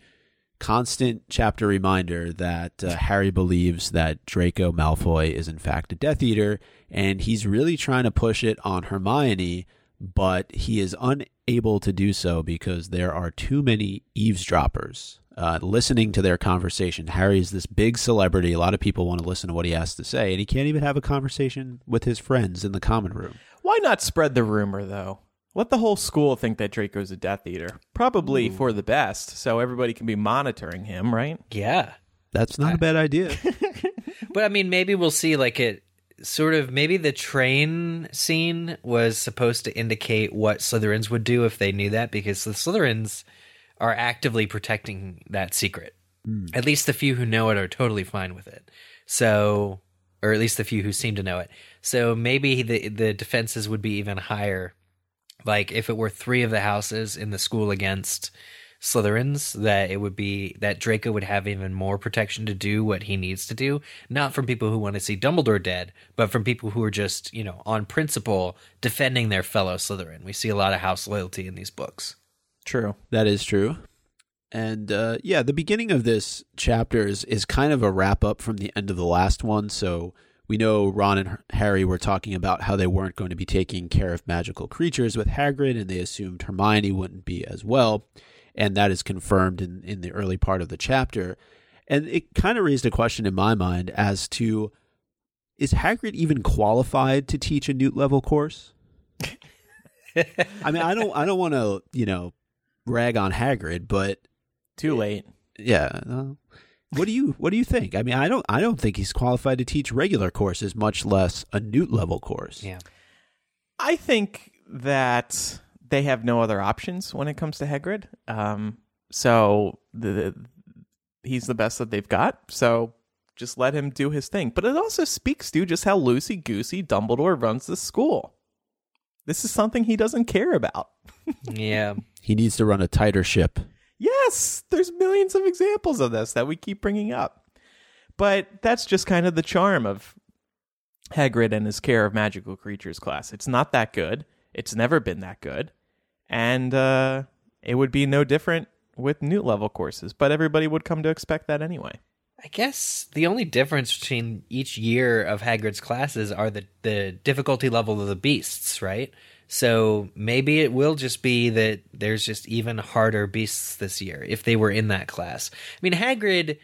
constant chapter reminder that uh, Harry believes that Draco Malfoy is in fact a Death Eater, and he's really trying to push it on Hermione, but he is unable to do so because there are too many eavesdroppers uh, listening to their conversation. Harry is this big celebrity. A lot of people want to listen to what he has to say, and he can't even have a conversation with his friends in the common room. Why not spread the rumor, though? Let the whole school think that Draco's a Death Eater, probably Ooh. for the best, so everybody can be monitoring him, right? Yeah. That's not I- a bad idea. But, I mean, maybe we'll see, like, it... Sort of maybe the train scene was supposed to indicate what Slytherins would do if they knew that, because the Slytherins are actively protecting that secret. Mm. At least the few who know it are totally fine with it. So, or at least the few who seem to know it. So maybe the the defenses would be even higher. Like if it were three of the houses in the school against Slytherins, that it would be that Draco would have even more protection to do what he needs to do, not from people who want to see Dumbledore dead, but from people who are just, you know, on principle defending their fellow Slytherin. We see a lot of house loyalty in these books. True. That is true. And uh, yeah, the beginning of this chapter is, is kind of a wrap up from the end of the last one. So we know Ron and Harry were talking about how they weren't going to be taking care of magical creatures with Hagrid, and they assumed Hermione wouldn't be as well. And that is confirmed in, in the early part of the chapter. And it kind of raised a question in my mind as to, is Hagrid even qualified to teach a Newt level course? I mean, I don't I don't want to, you know, rag on Hagrid, but... Too late. Yeah. Uh, What do you what do you think? I mean, I don't I don't think he's qualified to teach regular courses, much less a Newt level course. Yeah. I think that they have no other options when it comes to Hagrid. Um, so the, the, he's the best that they've got. So just let him do his thing. But it also speaks to just how loosey-goosey Dumbledore runs the school. This is something he doesn't care about. Yeah. He needs to run a tighter ship. Yes, there's millions of examples of this that we keep bringing up. But that's just kind of the charm of Hagrid and his Care of Magical Creatures class. It's not that good. It's never been that good. And uh, it would be no different with Newt level courses, but everybody would come to expect that anyway. I guess the only difference between each year of Hagrid's classes are the, the difficulty level of the beasts, right? So maybe it will just be that there's just even harder beasts this year if they were in that class. I mean, Hagrid,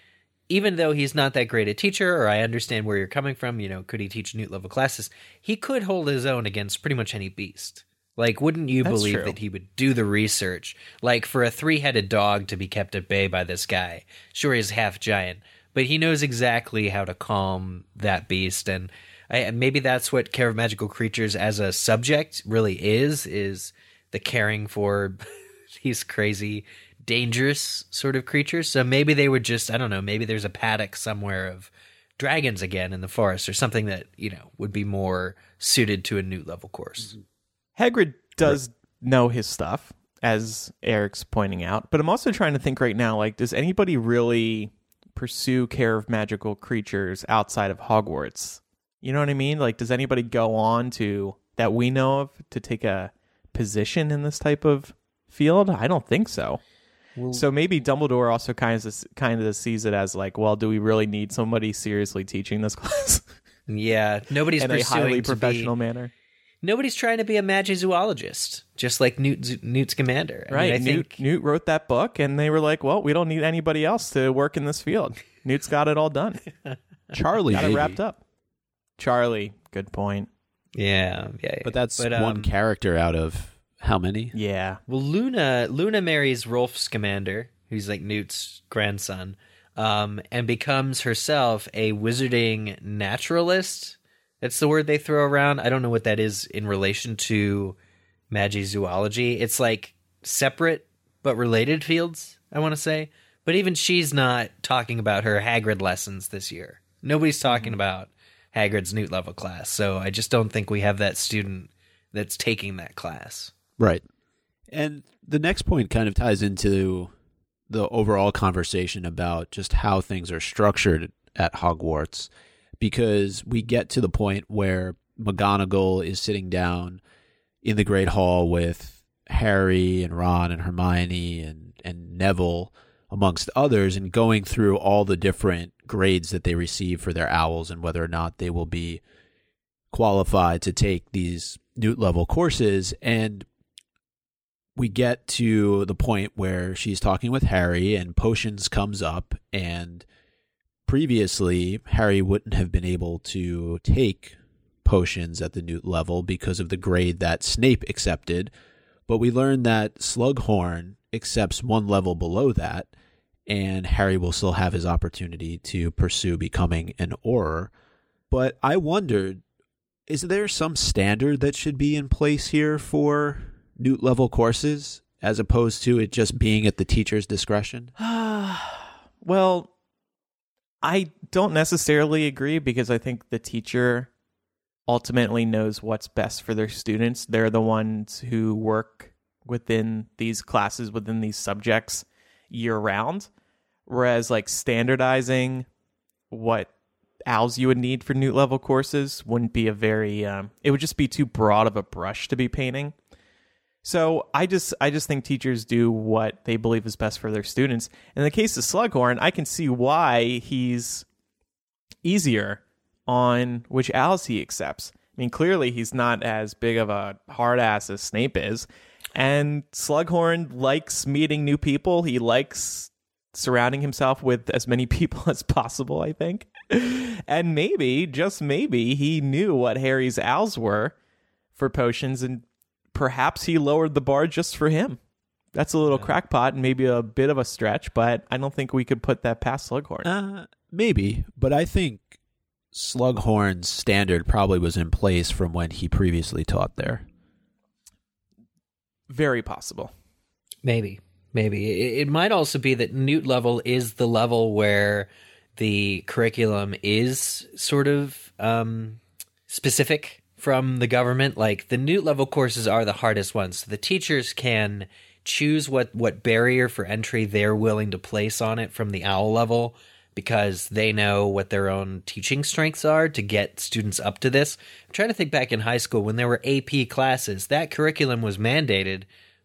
even though he's not that great a teacher, or I understand where you're coming from, you know, could he teach Newt level classes? He could hold his own against pretty much any beast. Like, wouldn't you That's believe true. That he would do the research? Like, for a three-headed dog to be kept at bay by this guy, sure, he's half giant, but he knows exactly how to calm that beast. And I, maybe that's what Care of Magical Creatures as a subject really is, is the caring for these crazy, dangerous sort of creatures. So maybe they were just, I don't know, maybe there's a paddock somewhere of dragons again in the forest or something that, you know, would be more suited to a Newt level course. Hagrid does right. know his stuff, as Eric's pointing out. But I'm also trying to think right now, like, does anybody really pursue Care of Magical Creatures outside of Hogwarts? You know what I mean? Like, does anybody go on to, that we know of, to take a position in this type of field? I don't think so. Well, so maybe Dumbledore also kind of kind of sees it as like, well, do we really need somebody seriously teaching this class? Yeah, nobody's in pursuing a highly professional be, manner. Nobody's trying to be a magic zoologist, just like Newt, Newt Scamander. I right, mean, I Newt, think... Newt wrote that book, and they were like, well, we don't need anybody else to work in this field. Newt's got it all done. Charlie got it wrapped up. Charlie, good point. Yeah, yeah. But that's but, um, one character out of how many? Yeah. Well, Luna Luna marries Rolf Scamander, who's like Newt's grandson, um, and becomes herself a wizarding naturalist. That's the word they throw around. I don't know what that is in relation to magizoology. It's like separate but related fields, I want to say. But even she's not talking about her Hagrid lessons this year. Nobody's talking mm-hmm. about Hagrid's Newt level class. So I just don't think we have that student that's taking that class. Right. And the next point kind of ties into the overall conversation about just how things are structured at Hogwarts, because we get to the point where McGonagall is sitting down in the Great Hall with Harry and Ron and Hermione and, and Neville, amongst others, and going through all the different grades that they receive for their owls and whether or not they will be qualified to take these Newt level courses. And we get to the point where she's talking with Harry and potions comes up, and previously Harry wouldn't have been able to take potions at the Newt level because of the grade that Snape accepted, but we learn that Slughorn accepts one level below that, and Harry will still have his opportunity to pursue becoming an Auror. But I wondered, is there some standard that should be in place here for Newt level courses, as opposed to it just being at the teacher's discretion? Well, I don't necessarily agree, because I think the teacher ultimately knows what's best for their students. They're the ones who work within these classes, within these subjects, year round, whereas like standardizing what owls you would need for Newt level courses wouldn't be a very um, it would just be too broad of a brush to be painting. So I just I just think teachers do what they believe is best for their students. In the case of Slughorn, I can see why he's easier on which owls he accepts. I mean, clearly he's not as big of a hard ass as Snape is. And Slughorn likes meeting new people. He likes surrounding himself with as many people as possible, I think. And maybe, just maybe, he knew what Harry's owls were for potions, and perhaps he lowered the bar just for him. That's a little yeah. crackpot and maybe a bit of a stretch, but I don't think we could put that past Slughorn. Uh, maybe, but I think Slughorn's standard probably was in place from when he previously taught there. Very possible. Maybe, maybe. It might also be that Newt level is the level where the curriculum is sort of um, specific from the government. Like the Newt level courses are the hardest ones. So the teachers can choose what, what barrier for entry they're willing to place on it from the owl level, because they know what their own teaching strengths are to get students up to this. I'm trying to think back in high school when there were A P classes, that curriculum was mandated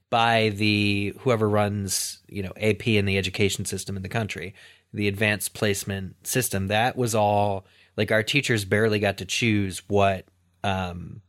by the whoever runs, you know, A P in the education system in the country, the advanced placement system. That was all like our teachers barely got to choose what um,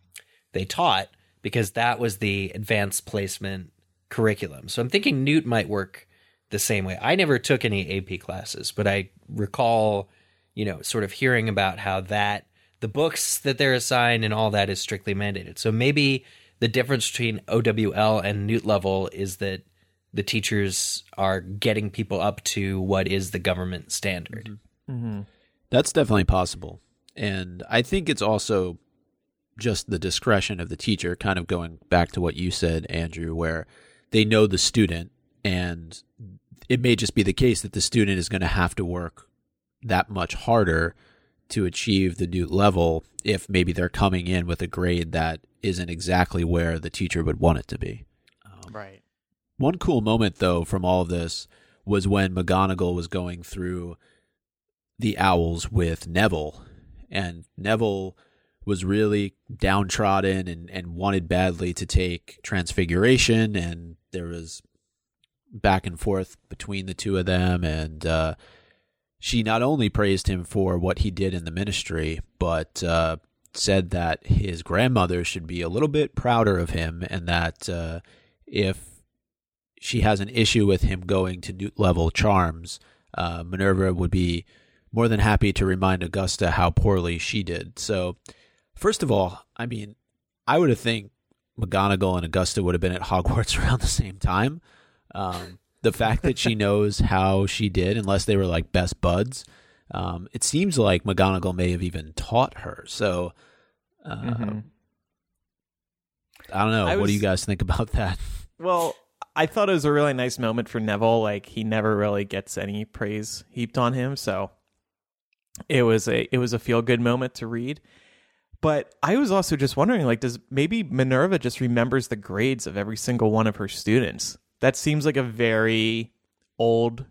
they taught because that was the advanced placement curriculum. So I'm thinking Newt might work the same way. I never took any A P classes, but I recall, you know, sort of hearing about how that the books that they're assigned and all that is strictly mandated. So maybe the difference between O W L and Newt level is that the teachers are getting people up to what is the government standard. Mm-hmm. That's definitely possible. And I think it's also just the discretion of the teacher, kind of going back to what you said, Andrew, where they know the student. And it may just be the case that the student is going to have to work that much harder to achieve the Newt level if maybe they're coming in with a grade that isn't exactly where the teacher would want it to be. Um, right. One cool moment, though, from all of this was when McGonagall was going through the owls with Neville. And Neville was really downtrodden and, and wanted badly to take Transfiguration. And there was back and forth between the two of them, and uh, she not only praised him for what he did in the ministry, but uh, said that his grandmother should be a little bit prouder of him, and that uh, if she has an issue with him going to Newt level charms, uh, Minerva would be more than happy to remind Augusta how poorly she did. So, first of all, I mean, I would have think McGonagall and Augusta would have been at Hogwarts around the same time. Um, the fact that she knows how she did, unless they were like best buds, um, it seems like McGonagall may have even taught her. So, uh, mm-hmm. I don't know. I what was, do you guys think about that? Well, I thought it was a really nice moment for Neville. Like he never really gets any praise heaped on him. So it was a, it was a feel good moment to read. But I was also just wondering, like, does maybe Minerva just remembers the grades of every single one of her students? That seems like a very old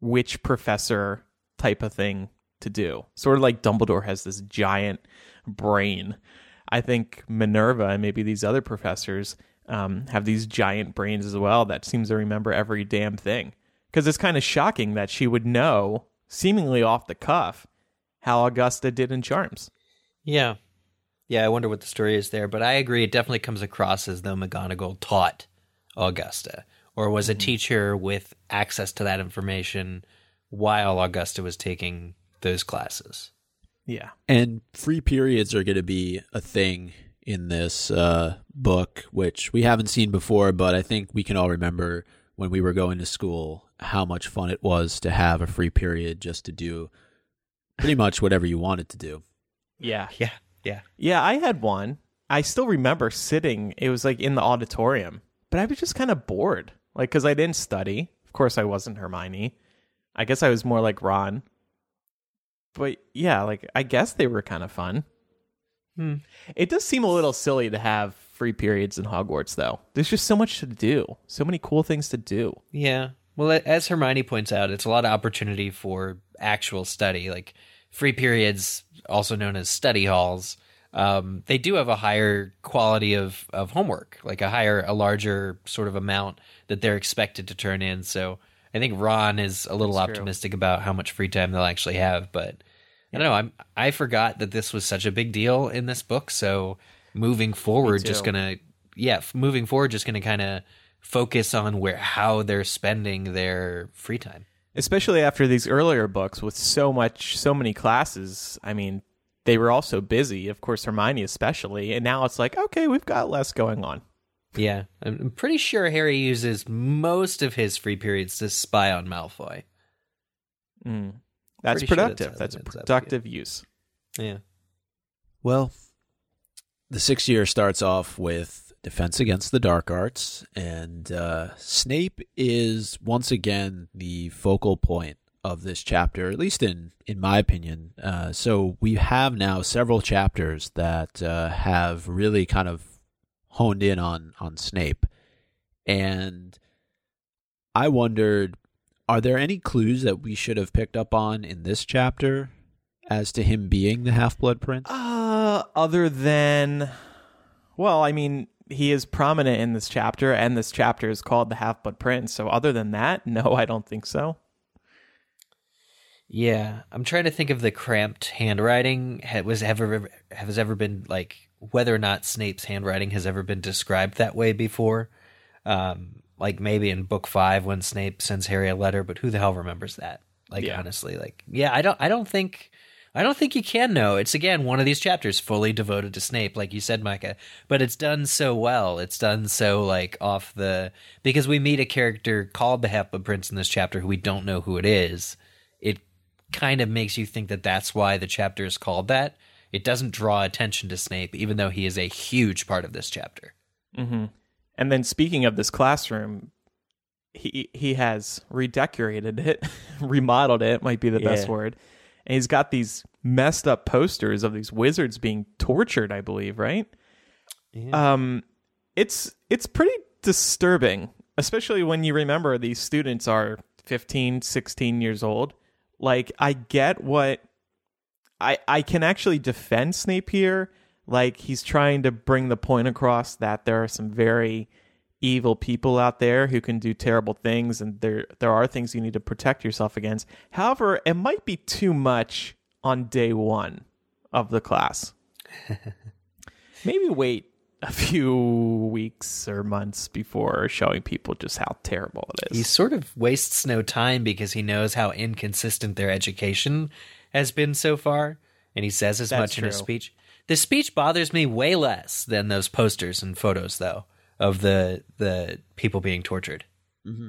witch professor type of thing to do. Sort of like Dumbledore has this giant brain. I think Minerva and maybe these other professors um, have these giant brains as well that seems to remember every damn thing. Because it's kind of shocking that she would know, seemingly off the cuff, how Augusta did in Charms. Yeah. Yeah, I wonder what the story is there. But I agree, it definitely comes across as though McGonagall taught Augusta, or was a teacher with access to that information while Augusta was taking those classes. Yeah. And free periods are going to be a thing in this uh, book, which we haven't seen before, but I think we can all remember when we were going to school how much fun it was to have a free period just to do pretty much whatever you wanted to do. Yeah. Yeah. Yeah. Yeah. I had one. I still remember sitting, it was like in the auditorium. But I was just kind of bored, like, because I didn't study. Of course, I wasn't Hermione. I guess I was more like Ron. But yeah, like, I guess they were kind of fun. Hmm. It does seem a little silly to have free periods in Hogwarts, though. There's just so much to do, so many cool things to do. Yeah. Well, as Hermione points out, it's a lot of opportunity for actual study, like free periods, also known as study halls. Um, they do have a higher quality of, of homework, like a higher, a larger sort of amount that they're expected to turn in. So I think Ron is a little That's optimistic true. About how much free time they'll actually have. But yeah. I don't know. I'm, I forgot that this was such a big deal in this book. So moving forward, just going to, yeah, moving forward, just going to kind of focus on where, how they're spending their free time. Especially after these earlier books with so much, so many classes. I mean, they were also busy, of course, Hermione especially, and now it's like, okay, we've got less going on. Yeah, I'm pretty sure Harry uses most of his free periods to spy on Malfoy. Mm. That's pretty productive. Sure that's that's a productive up, yeah. use. Yeah. Well, the sixth year starts off with Defense Against the Dark Arts, and uh, Snape is once again the focal point of this chapter, at least in, in my opinion. Uh, so we have now several chapters that uh, have really kind of honed in on, on Snape. And I wondered, are there any clues that we should have picked up on in this chapter as to him being the Half-Blood Prince? Uh, other than, well, I mean, he is prominent in this chapter, and this chapter is called the Half-Blood Prince. So other than that, no, I don't think so. Yeah, I'm trying to think of the cramped handwriting. Was ever has ever been like whether or not Snape's handwriting has ever been described that way before. Um, like maybe in book five when Snape sends Harry a letter, but who the hell remembers that? Like yeah. honestly, like yeah, I don't, I don't think, I don't think you can know. It's again one of these chapters fully devoted to Snape, like you said, Micah. But it's done so well. It's done so like off the because we meet a character called the Half-Blood Prince in this chapter who we don't know who it is. It kind of makes you think that that's why the chapter is called that. It doesn't draw attention to Snape, even though he is a huge part of this chapter. Mm-hmm. And then speaking of this classroom, he he has redecorated it, remodeled it might be the yeah. best word. And he's got these messed up posters of these wizards being tortured, I believe, right? Yeah. Um, it's it's pretty disturbing, especially when you remember these students are fifteen, sixteen years old. Like, I get what I I can actually defend Snape here. Like, he's trying to bring the point across that there are some very evil people out there who can do terrible things, and there there are things you need to protect yourself against. However, it might be too much on day one of the class. Maybe wait a few weeks or months before showing people just how terrible it is. He sort of wastes no time because he knows how inconsistent their education has been so far, and he says as That's much true. in his speech. The speech bothers me way less than those posters and photos, though, of the the people being tortured. Mm-hmm.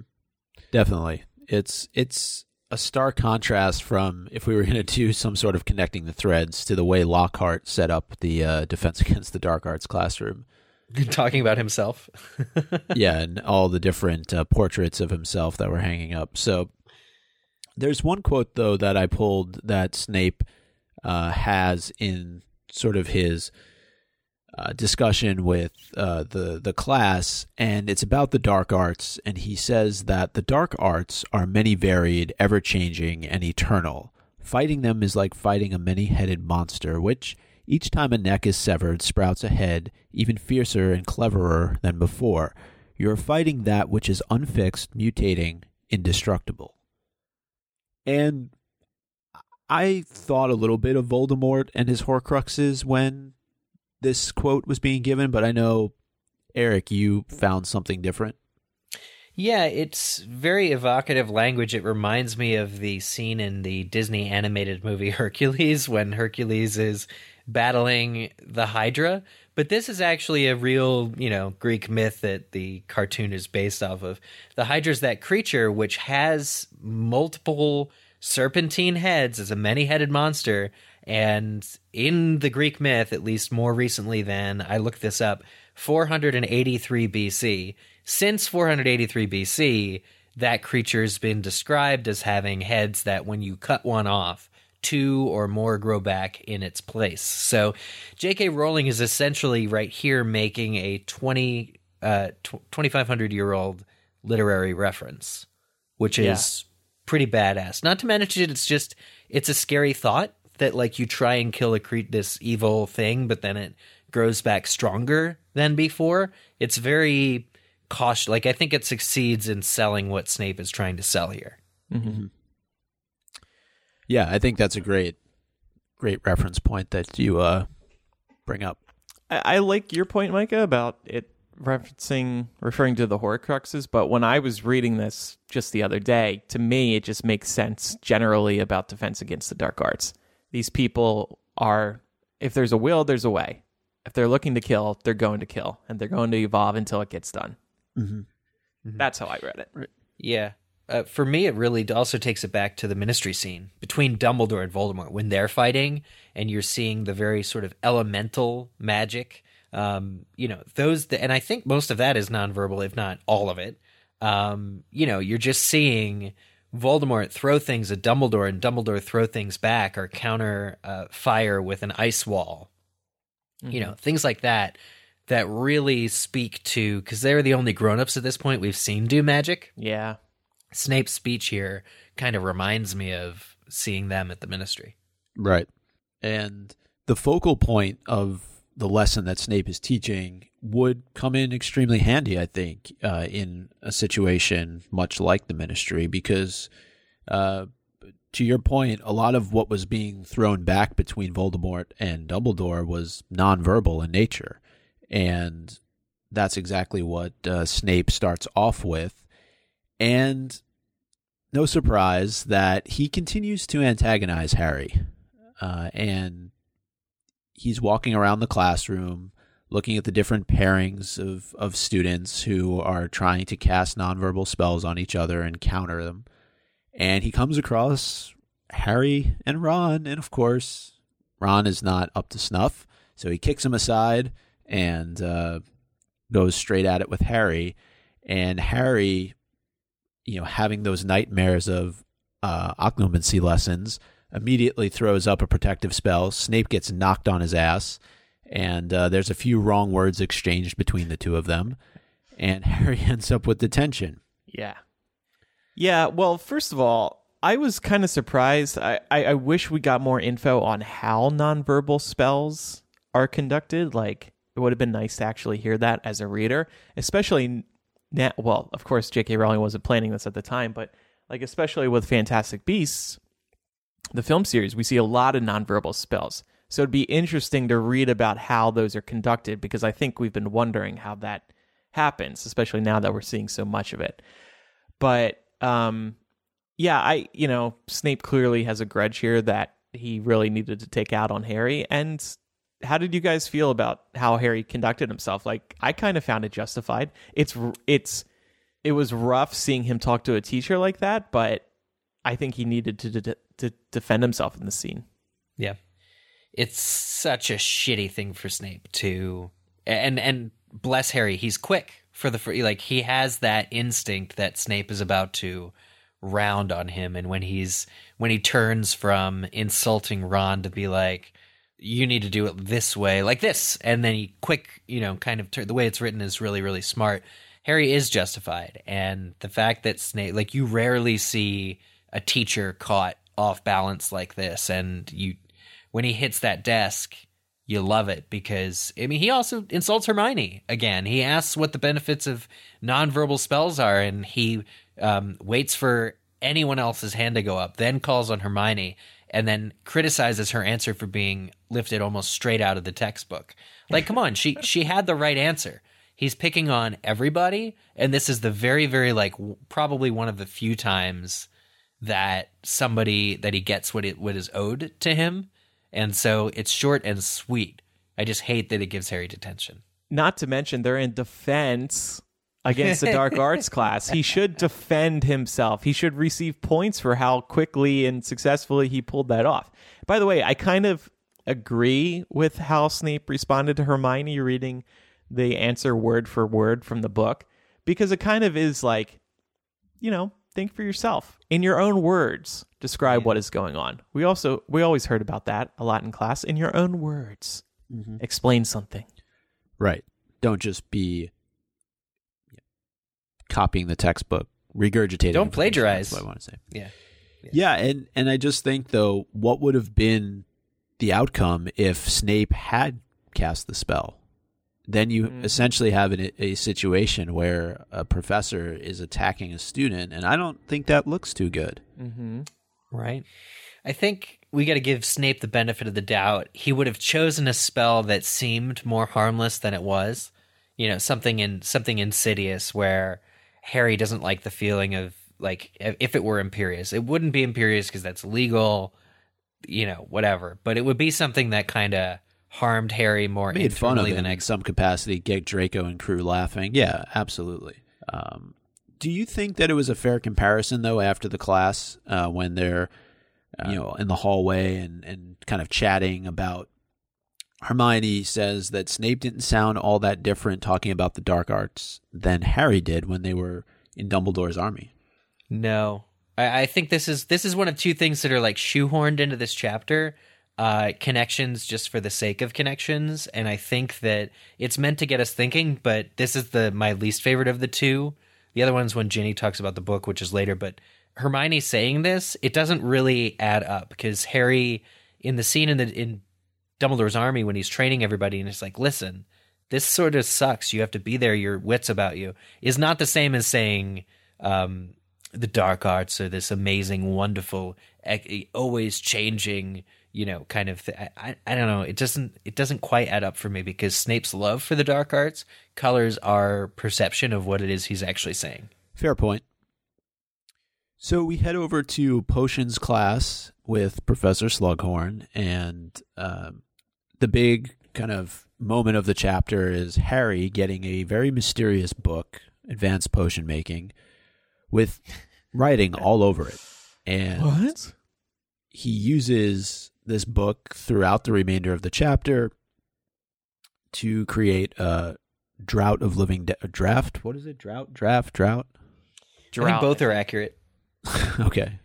Definitely. It's, it's a stark contrast from if we were going to do some sort of connecting the threads to the way Lockhart set up the uh, Defense Against the Dark Arts classroom. Talking about himself. Yeah, and all the different uh, portraits of himself that were hanging up. So there's one quote, though, that I pulled that Snape uh, has in sort of his uh, discussion with uh, the, the class, and it's about the dark arts. And he says that the dark arts are many varied, ever-changing, and eternal. Fighting them is like fighting a many-headed monster, which each time a neck is severed, sprouts a head, even fiercer and cleverer than before. You are fighting that which is unfixed, mutating, indestructible. And I thought a little bit of Voldemort and his Horcruxes when this quote was being given, but I know, Eric, you found something different. Yeah, it's very evocative language. It reminds me of the scene in the Disney animated movie Hercules when Hercules is battling the Hydra. But this is actually a real, you know, Greek myth that the cartoon is based off of. The Hydra is that creature which has multiple serpentine heads as a many-headed monster, and in the Greek myth, at least more recently than, I looked this up, four eighty-three B C. Since four eighty-three B C, that creature's been described as having heads that when you cut one off, two or more grow back in its place. So J K. Rowling is essentially right here making a twenty-five hundred year old literary reference, which is yeah. pretty badass. Not to mention, it's just it's a scary thought that like you try and kill a cre- this evil thing, but then it grows back stronger than before. It's very cautious. Like I think it succeeds in selling what Snape is trying to sell here. Mm-hmm. Yeah, I think that's a great, great reference point that you uh, bring up. I, I like your point, Micah, about it referencing, referring to the Horcruxes, but when I was reading this just the other day, to me, it just makes sense generally about Defense Against the Dark Arts. These people are, if there's a will, there's a way. if they're looking to kill, they're going to kill, and they're going to evolve until it gets done. Mm-hmm. Mm-hmm. That's how I read it. Right. Yeah. Uh, for me, it really also takes it back to the Ministry scene between Dumbledore and Voldemort when they're fighting, and you're seeing the very sort of elemental magic. Um, you know, those, th- and I think most of that is nonverbal, if not all of it. Um, you know, you're just seeing Voldemort throw things at Dumbledore, and Dumbledore throw things back or counter uh, fire with an ice wall. Mm-hmm. You know, things like that that really speak to, because they're the only grown-ups at this point we've seen do magic. Yeah. Snape's speech here kind of reminds me of seeing them at the Ministry. Right. And the focal point of the lesson that Snape is teaching would come in extremely handy, I think, uh, in a situation much like the Ministry, because uh, to your point, a lot of what was being thrown back between Voldemort and Dumbledore was nonverbal in nature. And that's exactly what uh, Snape starts off with. And no surprise that he continues to antagonize Harry. Uh, and he's walking around the classroom, looking at the different pairings of, of students who are trying to cast nonverbal spells on each other and counter them. And he comes across Harry and Ron. And of course, Ron is not up to snuff. So he kicks him aside and uh, goes straight at it with Harry. And Harry, you know, having those nightmares of uh, Occlumency lessons, immediately throws up a protective spell. Snape gets knocked on his ass, and uh, there's a few wrong words exchanged between the two of them, and Harry ends up with detention. Yeah. Yeah, well, first of all, I was kind of surprised. I, I, I wish we got more info on how nonverbal spells are conducted. Like, it would have been nice to actually hear that as a reader, especially... Now, well, of course, J K. Rowling wasn't planning this at the time, but like especially with Fantastic Beasts, the film series, we see a lot of nonverbal spells. So it'd be interesting to read about how those are conducted, because I think we've been wondering how that happens, especially now that we're seeing so much of it. But um, yeah, I you know Snape clearly has a grudge here that he really needed to take out on Harry. And how did you guys feel about how Harry conducted himself? Like, I kind of found it justified. It's it's it was rough seeing him talk to a teacher like that, but I think he needed to de- to defend himself in the scene. Yeah, it's such a shitty thing for Snape to, and and bless Harry, he's quick for the free, like he has that instinct that Snape is about to round on him, and when he's when he turns from insulting Ron to be like, you need to do it this way, like this. And then he quick, you know, kind of tur- the way it's written is really, really smart. Harry is justified. And the fact that Snape, like you rarely see a teacher caught off balance like this. And you, when he hits that desk, you love it because, I mean, he also insults Hermione again. He asks what the benefits of nonverbal spells are. And he um, waits for anyone else's hand to go up, then calls on Hermione, and then criticizes her answer for being lifted almost straight out of the textbook. Like, come on, she she had the right answer. He's picking on everybody, and this is the very, very, like, w- probably one of the few times that somebody, that he gets what it what is owed to him, and so it's short and sweet. I just hate that it gives Harry detention. Not to mention, they're in defense against the dark arts class. He should defend himself. He should receive points for how quickly and successfully he pulled that off. By the way, I kind of agree with how Snape responded to Hermione reading the answer word for word from the book, because it kind of is like, you know, think for yourself. In your own words, describe yeah. what is going on. We also, we always heard about that a lot in class. In your own words, mm-hmm. explain something. Right. Don't just be copying the textbook, regurgitating. Don't plagiarize. That's what I want to say. Yeah. yeah. Yeah. And, and I just think, though, what would have been the outcome if Snape had cast the spell? Then you mm. essentially have an, a situation where a professor is attacking a student, and I don't think that looks too good. Mm-hmm. Right. I think we got to give Snape the benefit of the doubt. He would have chosen a spell that seemed more harmless than it was. You know, something in something insidious where Harry doesn't like the feeling of, like, if it were imperious. It wouldn't be imperious because that's legal, you know, whatever. But it would be something that kind of harmed Harry more made fun of him than in some capacity, get Draco and crew laughing. Yeah, absolutely. Um, do you think that it was a fair comparison, though, after the class uh, when they're uh, you know, in the hallway and, and kind of chatting about Hermione says that Snape didn't sound all that different talking about the dark arts than Harry did when they were in Dumbledore's army? No. I, I think this is this is one of two things that are like shoehorned into this chapter, uh, connections just for the sake of connections. And I think that it's meant to get us thinking, but this is the my least favorite of the two. The other one's when Ginny talks about the book, which is later, but Hermione saying this, it doesn't really add up because Harry in the scene in the in Dumbledore's army when he's training everybody and it's like, listen, this sort of sucks. You have to be there. Your wits about you is not the same as saying um, the dark arts are this amazing, wonderful, always changing, you know, kind of thing. I, I don't know. It doesn't it doesn't quite add up for me because Snape's love for the dark arts colors our perception of what it is he's actually saying. Fair point. So we head over to potions class with Professor Slughorn, and um, the big kind of moment of the chapter is Harry getting a very mysterious book, Advanced Potion Making, with writing all over it. And what? He uses this book throughout the remainder of the chapter to create a drought of living de- a draft. What is it? Drought, draft, drought? drought. I think both are accurate. Okay.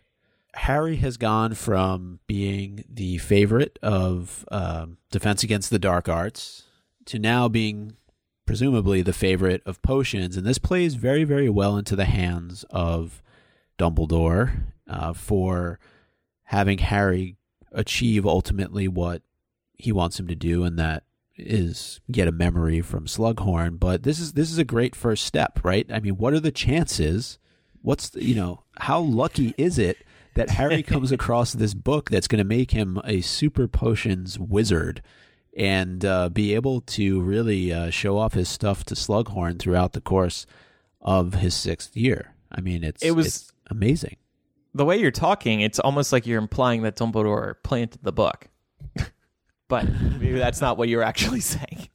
Harry has gone from being the favorite of um, Defense Against the Dark Arts to now being presumably the favorite of potions. And this plays very, very well into the hands of Dumbledore uh, for having Harry achieve ultimately what he wants him to do, and that is get a memory from Slughorn. But this is this is a great first step, right? I mean, what are the chances? What's the, you know, how lucky is it that Harry comes across this book that's going to make him a super potions wizard and uh, be able to really uh, show off his stuff to Slughorn throughout the course of his sixth year? I mean, it's, it was, it's amazing. The way you're talking, it's almost like you're implying that Dumbledore planted the book. But maybe that's not what you're actually saying.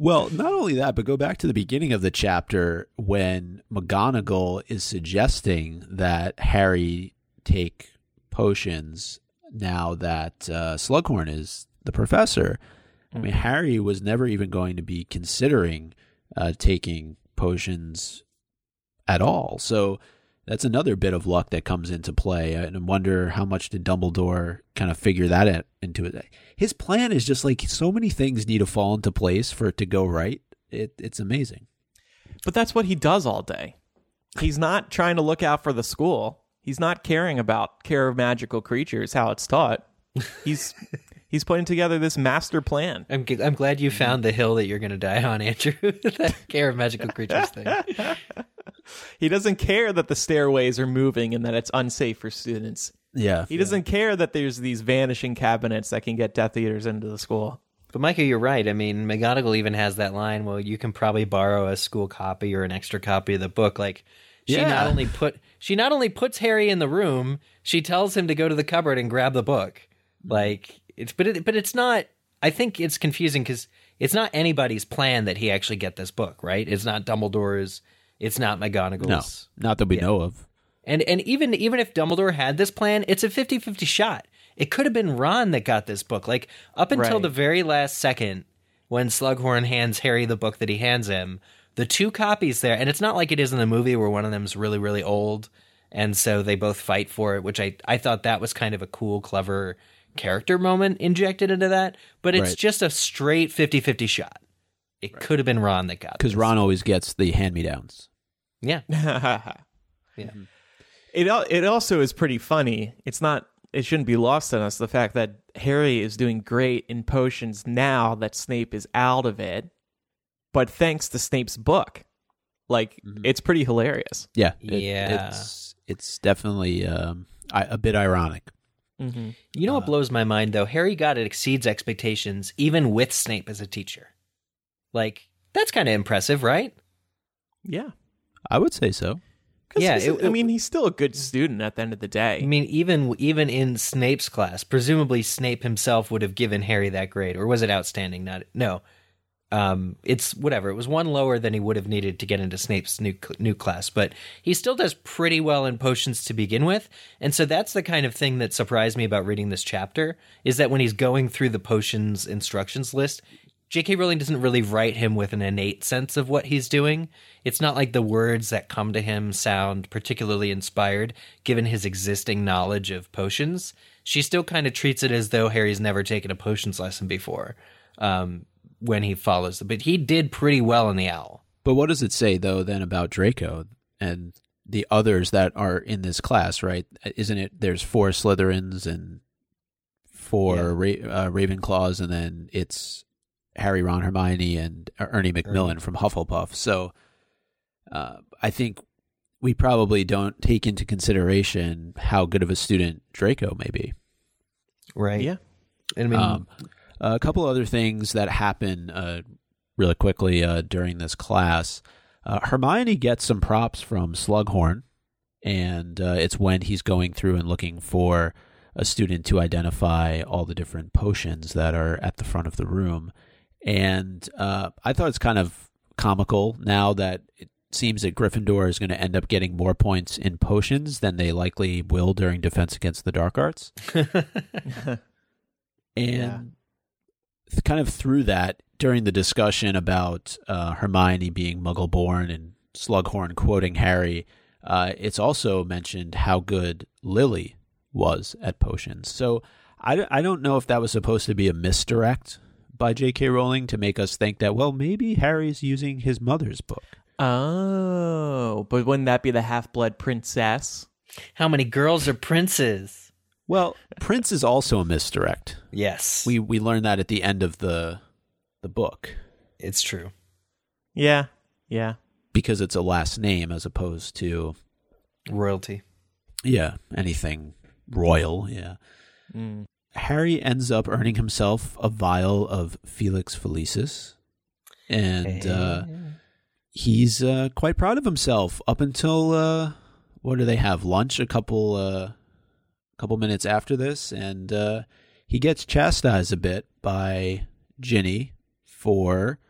Well, not only that, but go back to the beginning of the chapter when McGonagall is suggesting that Harry take potions now that uh, Slughorn is the professor. I mean, Harry was never even going to be considering uh, taking potions at all. So that's another bit of luck that comes into play. And I wonder how much did Dumbledore kind of figure that out into it. His plan is just like so many things need to fall into place for it to go right. It, it's amazing. But that's what he does all day. He's not trying to look out for the school. He's not caring about care of magical creatures, how it's taught. He's he's putting together this master plan. I'm g- I'm glad you found the hill that you're going to die on, Andrew. That care of magical creatures thing. He doesn't care that the stairways are moving and that it's unsafe for students. Yeah. He yeah. doesn't care that there's these vanishing cabinets that can get Death Eaters into the school. But, Micah, you're right. I mean, McGonagall even has that line, well, you can probably borrow a school copy or an extra copy of the book. Like, she yeah. not only put she not only puts Harry in the room, she tells him to go to the cupboard and grab the book. Like, it's but, it, but it's not, I think it's confusing because it's not anybody's plan that he actually get this book, right? It's not Dumbledore's. It's not McGonagall's. No, not that we yeah. know of. And and even even if Dumbledore had this plan, it's a fifty-fifty shot. It could have been Ron that got this book. Like, up until right. the very last second when Slughorn hands Harry the book that he hands him, the two copies there, and it's not like it is in the movie where one of them's really, really old, and so they both fight for it, which I, I thought that was kind of a cool, clever character moment injected into that. But it's right. just a straight fifty-fifty shot. It right. could have been Ron that got it. Because Ron always gets the hand-me-downs. Yeah. yeah. It it also is pretty funny. It's not. It shouldn't be lost on us, the fact that Harry is doing great in potions now that Snape is out of it, but thanks to Snape's book. Like, mm-hmm. it's pretty hilarious. Yeah. It, yeah. It's, it's definitely um, I, a bit ironic. Mm-hmm. You know uh, what blows my mind, though? Harry got it exceeds expectations, even with Snape as a teacher. Like, that's kind of impressive, right? Yeah. I would say so. Yeah, it, it, I mean, he's still a good student at the end of the day. I mean, even even in Snape's class, presumably Snape himself would have given Harry that grade, or was it outstanding? Not no, um, it's whatever. It was one lower than he would have needed to get into Snape's new new class, but he still does pretty well in potions to begin with. And so that's the kind of thing that surprised me about reading this chapter, is that when he's going through the potions instructions list, J K. Rowling doesn't really write him with an innate sense of what he's doing. It's not like the words that come to him sound particularly inspired, given his existing knowledge of potions. She still kind of treats it as though Harry's never taken a potions lesson before um, when he follows them. But he did pretty well in the Owl. But what does it say, though, then about Draco and the others that are in this class, right? Isn't it there's four Slytherins and four yeah. Ra- uh, Ravenclaws, and then it's Harry, Ron, Hermione, and Ernie McMillan Ernie. from Hufflepuff. So uh, I think we probably don't take into consideration how good of a student Draco may be. Right. Yeah. I mean, um, a couple other things that happen uh, really quickly uh, during this class. Uh, Hermione gets some props from Slughorn, and uh, it's when he's going through and looking for a student to identify all the different potions that are at the front of the room. And uh, I thought it's kind of comical now that it seems that Gryffindor is going to end up getting more points in potions than they likely will during Defense Against the Dark Arts. and yeah. th- kind of through that, during the discussion about uh, Hermione being Muggle-born and Slughorn quoting Harry, uh, it's also mentioned how good Lily was at potions. So I, I don't know if that was supposed to be a misdirect by J K. Rowling to make us think that, well, maybe Harry's using his mother's book. Oh, but wouldn't that be the Half-Blood Princess? How many girls are princes? Well, prince is also a misdirect. Yes. We we learned that at the end of the the book. It's true. Yeah, yeah. Because it's a last name as opposed to royalty. Yeah, anything royal, yeah. Mm. Harry ends up earning himself a vial of Felix Felicis, and uh, he's uh, quite proud of himself up until, uh, what do they have, lunch a couple uh, couple minutes after this, and uh, he gets chastised a bit by Ginny for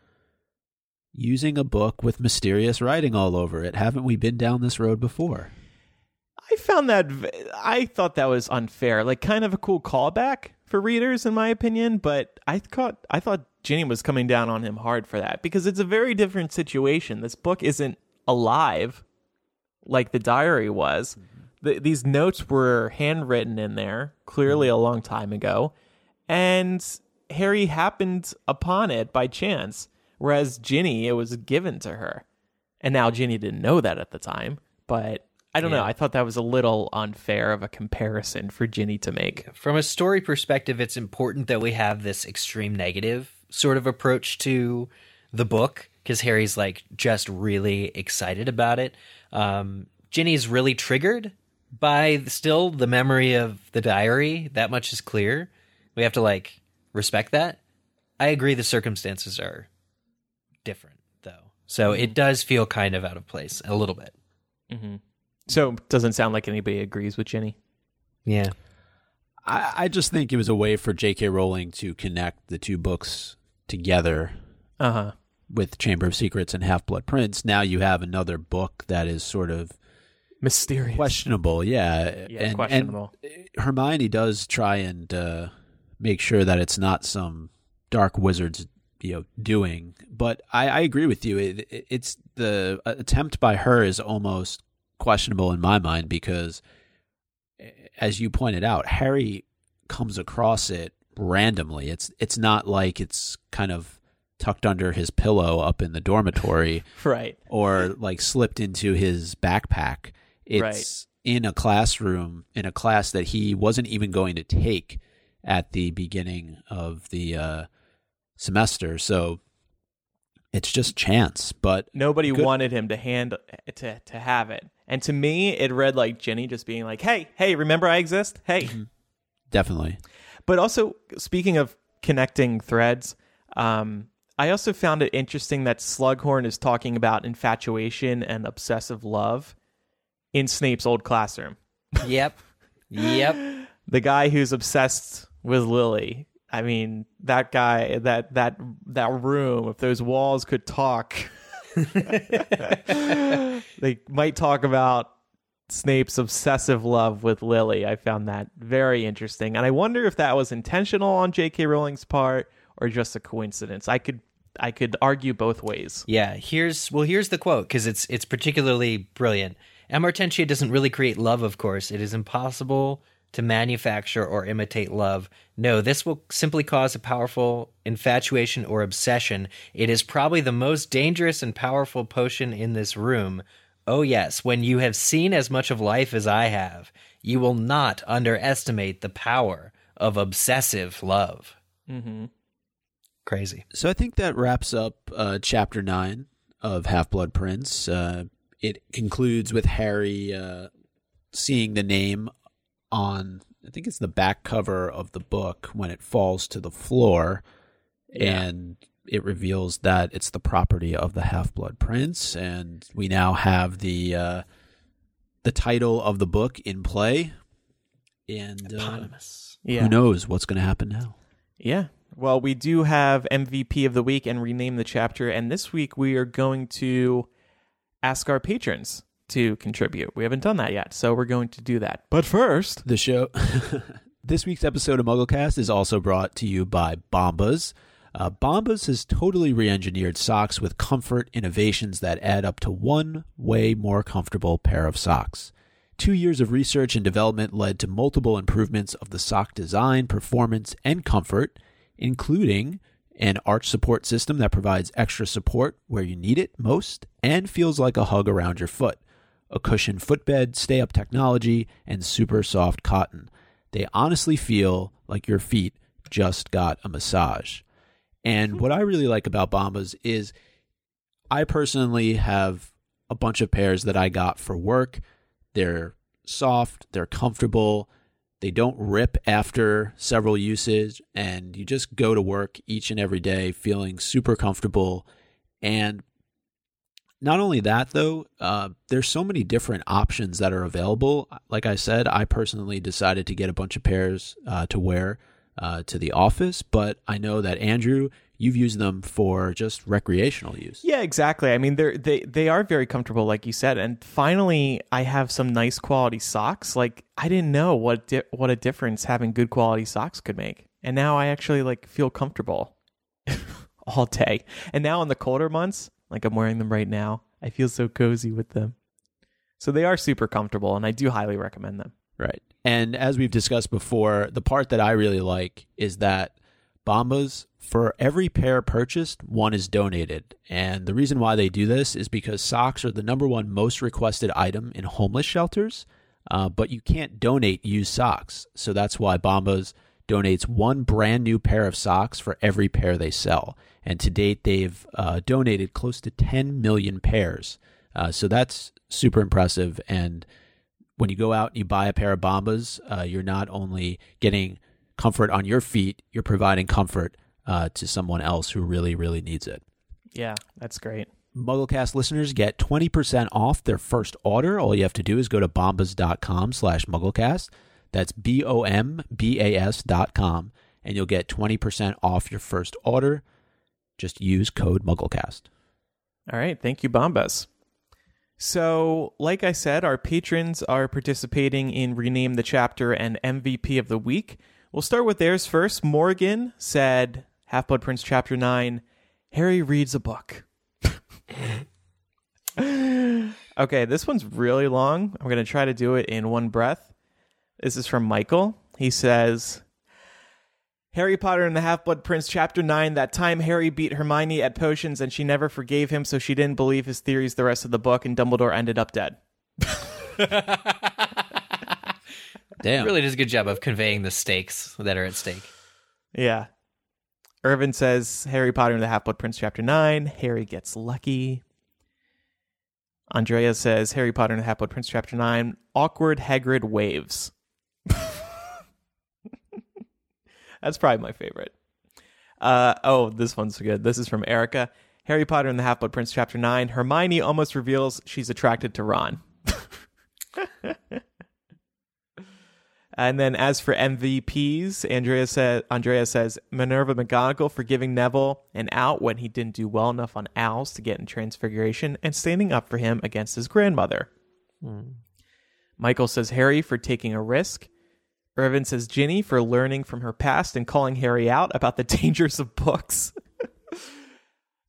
using a book with mysterious writing all over it. Haven't we been down this road before? I found that, I thought that was unfair, like kind of a cool callback for readers, in my opinion, but I thought, I thought Ginny was coming down on him hard for that, because it's a very different situation. This book isn't alive like the diary was. Mm-hmm. The, these notes were handwritten in there, clearly mm-hmm. a long time ago, and Harry happened upon it by chance, whereas Ginny, it was given to her. And now Ginny didn't know that at the time, but I don't yeah. know. I thought that was a little unfair of a comparison for Ginny to make. From a story perspective, it's important that we have this extreme negative sort of approach to the book, because Harry's like just really excited about it. Um, Ginny's really triggered by still the memory of the diary. That much is clear. We have to like respect that. I agree the circumstances are different, though. So it does feel kind of out of place a little bit. Mm-hmm. So it doesn't sound like anybody agrees with Ginny. Yeah. I, I just think it was a way for J K. Rowling to connect the two books together uh-huh. with Chamber of Secrets and Half-Blood Prince. Now you have another book that is sort of mysterious. Questionable, yeah. Yeah, and, questionable. And Hermione does try and uh, make sure that it's not some dark wizard's you know, doing. But I, I agree with you. It, it, it's the attempt by her is almost questionable in my mind, because as you pointed out, Harry comes across it randomly. It's it's not like it's kind of tucked under his pillow up in the dormitory right, or like slipped into his backpack. It's right. in a classroom, in a class that he wasn't even going to take at the beginning of the uh, semester. So it's just chance, but nobody good. wanted him to hand to to have it. And to me, it read like Ginny just being like, hey, hey, remember I exist? Hey. Mm-hmm. Definitely. But also, speaking of connecting threads, um, I also found it interesting that Slughorn is talking about infatuation and obsessive love. in Snape's old classroom. Yep. Yep. The guy who's obsessed with Lily. I mean, that guy, that that that room, if those walls could talk, they might talk about Snape's obsessive love with Lily. I found that very interesting. And I wonder if that was intentional on J K. Rowling's part or just a coincidence. I could I could argue both ways. Yeah, here's well, here's the quote, because it's it's particularly brilliant. Amartentia doesn't really create love, of course. It is impossible to manufacture or imitate love. No, this will simply cause a powerful infatuation or obsession. It is probably the most dangerous and powerful potion in this room. Oh yes, when you have seen as much of life as I have, you will not underestimate the power of obsessive love. Mm-hmm. Crazy. So I think that wraps up uh, Chapter nine of Half-Blood Prince. Uh, it concludes with Harry uh, seeing the name on, I think it's the back cover of the book when it falls to the floor, yeah. and it reveals that it's the property of the Half-Blood Prince, and we now have the uh, the title of the book in play, and eponymous. Uh, yeah. Who knows what's going to happen now? Yeah. Well, we do have M V P of the week and rename the chapter, and this week we are going to ask our patrons to contribute. We haven't done that yet, so we're going to do that. But first, the show. This week's episode of MuggleCast is also brought to you by Bombas. Uh, Bombas has totally re-engineered socks with comfort innovations that add up to one way more comfortable pair of socks. Two years of research and development led to multiple improvements of the sock design, performance, and comfort, including an arch support system that provides extra support where you need it most and feels like a hug around your foot, a cushioned footbed, stay-up technology, and super soft cotton. They honestly feel like your feet just got a massage. And what I really like about Bombas is I personally have a bunch of pairs that I got for work. They're soft, they're comfortable, they don't rip after several uses, and you just go to work each and every day feeling super comfortable. And not only that, though, uh, there's so many different options that are available. Like I said, I personally decided to get a bunch of pairs uh, to wear uh, to the office, but I know that, Andrew, you've used them for just recreational use. Yeah, exactly. I mean, they're, they they are very comfortable, like you said. And finally, I have some nice quality socks. Like, I didn't know what di- what a difference having good quality socks could make. And now I actually, like, feel comfortable all day. And now in the colder months, like I'm wearing them right now, I feel so cozy with them. So they are super comfortable, and I do highly recommend them. Right. And as we've discussed before, the part that I really like is that Bombas, for every pair purchased, one is donated. And the reason why they do this is because socks are the number one most requested item in homeless shelters, uh, but you can't donate used socks. So that's why Bombas donates one brand new pair of socks for every pair they sell. And to date, they've uh, donated close to ten million pairs. Uh, so that's super impressive. And when you go out and you buy a pair of Bombas, uh, you're not only getting comfort on your feet, you're providing comfort uh, to someone else who really, really needs it. Yeah, that's great. MuggleCast listeners get twenty percent off their first order. All you have to do is go to bombas.com slash MuggleCast. That's B O M B A S dot com. And you'll get twenty percent off your first order. Just use code MuggleCast. All right. Thank you, Bombas. So, like I said, our patrons are participating in Rename the Chapter and M V P of the Week. We'll start with theirs first. Morgan said, Half-Blood Prince Chapter nine, Harry reads a book. Okay, this one's really long. I'm going to try to do it in one breath. This is from Michael. He says, Harry Potter and the Half-Blood Prince Chapter nine, that time Harry beat Hermione at potions and she never forgave him, so she didn't believe his theories the rest of the book, and Dumbledore ended up dead. Damn. Really does a good job of conveying the stakes that are at stake. Yeah. Irvin says, Harry Potter and the Half-Blood Prince Chapter nine, Harry gets lucky. Andrea says, Harry Potter and the Half-Blood Prince Chapter nine, awkward Hagrid waves. That's probably my favorite. Uh, oh, this one's good. This is from Erica. Harry Potter and the Half-Blood Prince Chapter nine, Hermione almost reveals she's attracted to Ron. And then as for M V Ps, Andrea says, Andrea says Minerva McGonagall for giving Neville an out when he didn't do well enough on Owls to get in Transfiguration and standing up for him against his grandmother. Hmm. Michael says Harry for taking a risk. Irvin says Ginny for learning from her past and calling Harry out about the dangers of books.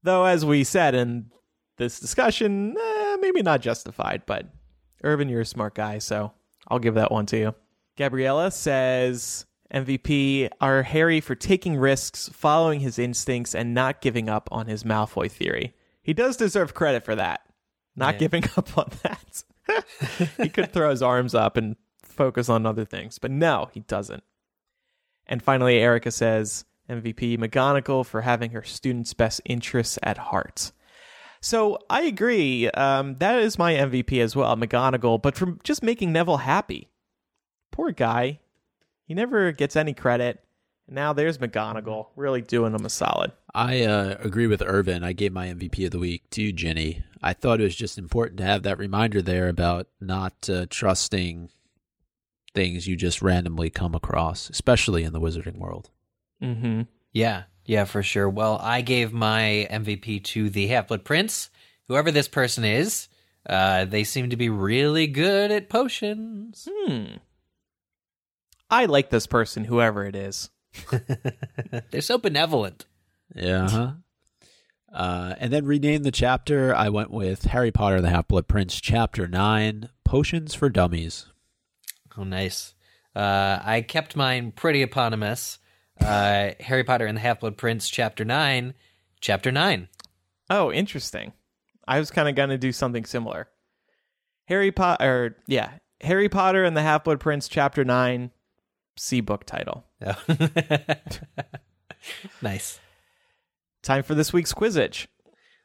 Though, as we said in this discussion, eh, maybe not justified, but Irvin, you're a smart guy, so I'll give that one to you. Gabriella says, M V P are Harry for taking risks, following his instincts, and not giving up on his Malfoy theory. He does deserve credit for that. Not yeah. giving up on that. He could throw his arms up and focus on other things, but no, he doesn't. And finally, Erica says, M V P McGonagall for having her students' best interests at heart. So I agree. Um, that is my M V P as well, McGonagall, but for just making Neville happy. Poor guy. He never gets any credit. Now there's McGonagall really doing him a solid. I uh, agree with Irvin. I gave my M V P of the week to Ginny. I thought it was just important to have that reminder there about not uh, trusting things you just randomly come across, especially in the wizarding world. Mm-hmm. Yeah, yeah, for sure. Well, I gave my M V P to the Half-Blood Prince. Whoever this person is, uh, they seem to be really good at potions. Hmm. I like this person, whoever it is. They're so benevolent. Yeah. Uh-huh. Uh, and then rename the chapter. I went with Harry Potter and the Half-Blood Prince, Chapter nine, Potions for Dummies. Oh, nice. Uh, I kept mine pretty eponymous. Uh, Harry Potter and the Half-Blood Prince, Chapter nine, Chapter nine. Oh, interesting. I was kind of going to do something similar. Harry Potter, yeah, Harry Potter and the Half-Blood Prince, Chapter nine, C book title. Oh. Nice. Time for this week's Quizage.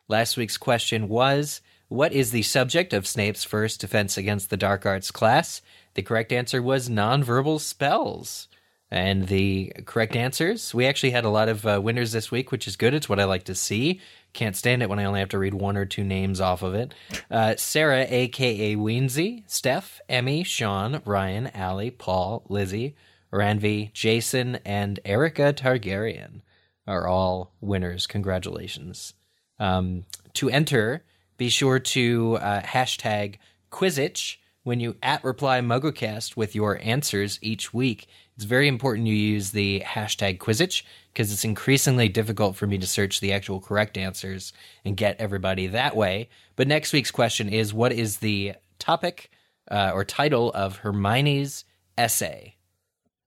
Last week's question was, what is the subject of Snape's first defense against the dark arts class? The correct answer was nonverbal spells. And the correct answers, we actually had a lot of uh, winners this week, which is good. It's what I like to see. Can't stand it when I only have to read one or two names off of it. Uh, Sarah, a k a. Weensy, Steph, Emmy, Sean, Ryan, Allie, Paul, Lizzie, Ranvi, Jason, and Erica Targaryen are all winners. Congratulations. Um, to enter, be sure to uh, hashtag Quizich when you at reply MuggleCast with your answers each week. It's very important you use the hashtag Quizich because it's increasingly difficult for me to search the actual correct answers and get everybody that way. But next week's question is, what is the topic uh, or title of Hermione's essay?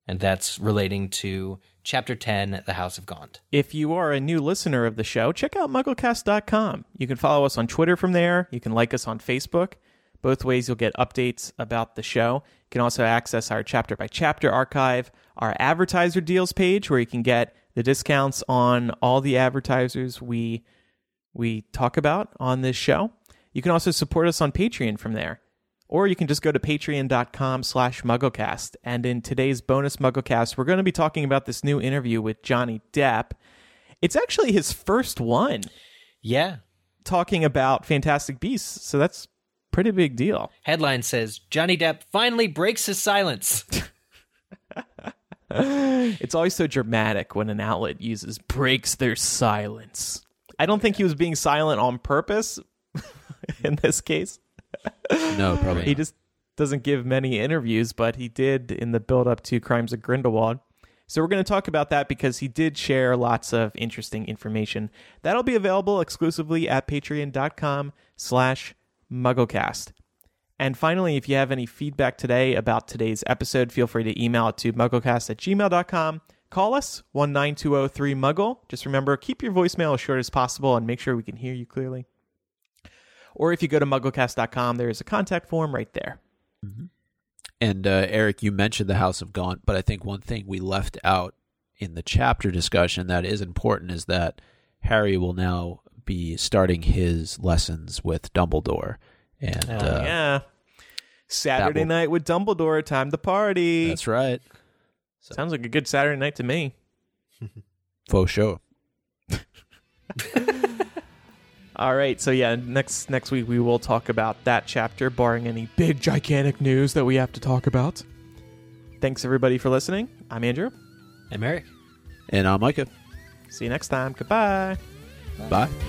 And that's relating to Chapter ten, The House of Gaunt. If you are a new listener of the show, check out mugglecast dot com. You can follow us on Twitter from there. You can like us on Facebook. Both ways you'll get updates about the show. You can also access our chapter-by-chapter archive, our advertiser deals page, where you can get the discounts on all the advertisers we we talk about on this show. You can also support us on Patreon from there. Or you can just go to patreon.com slash MuggleCast. And in today's bonus MuggleCast, we're going to be talking about this new interview with Johnny Depp. It's actually his first one. Yeah. Talking about Fantastic Beasts, so that's pretty big deal. Headline says, Johnny Depp finally breaks his silence. It's always so dramatic when an outlet uses breaks their silence. I don't think he was being silent on purpose in this case. No, probably He not. Just doesn't give many interviews, but he did in the build-up to Crimes of Grindelwald. So we're going to talk about that because he did share lots of interesting information. That'll be available exclusively at patreon.com slash MuggleCast. And finally, if you have any feedback today about today's episode, feel free to email it to mugglecast at gmail dot com. Call us, one nine two oh three muggle. Just remember, keep your voicemail as short as possible and make sure we can hear you clearly. Or if you go to mugglecast dot com, there is a contact form right there. Mm-hmm. And uh, Eric, you mentioned the House of Gaunt, but I think one thing we left out in the chapter discussion that is important is that Harry will now be starting his lessons with Dumbledore. And oh, uh, yeah. Saturday will... night with Dumbledore, time to party. That's right. So. Sounds like a good Saturday night to me. For sure. All right, so yeah, next next week we will talk about that chapter, barring any big, gigantic news that we have to talk about. Thanks, everybody, for listening. I'm Andrew. I'm Eric. And I'm Micah. See you next time. Goodbye. Bye. Bye.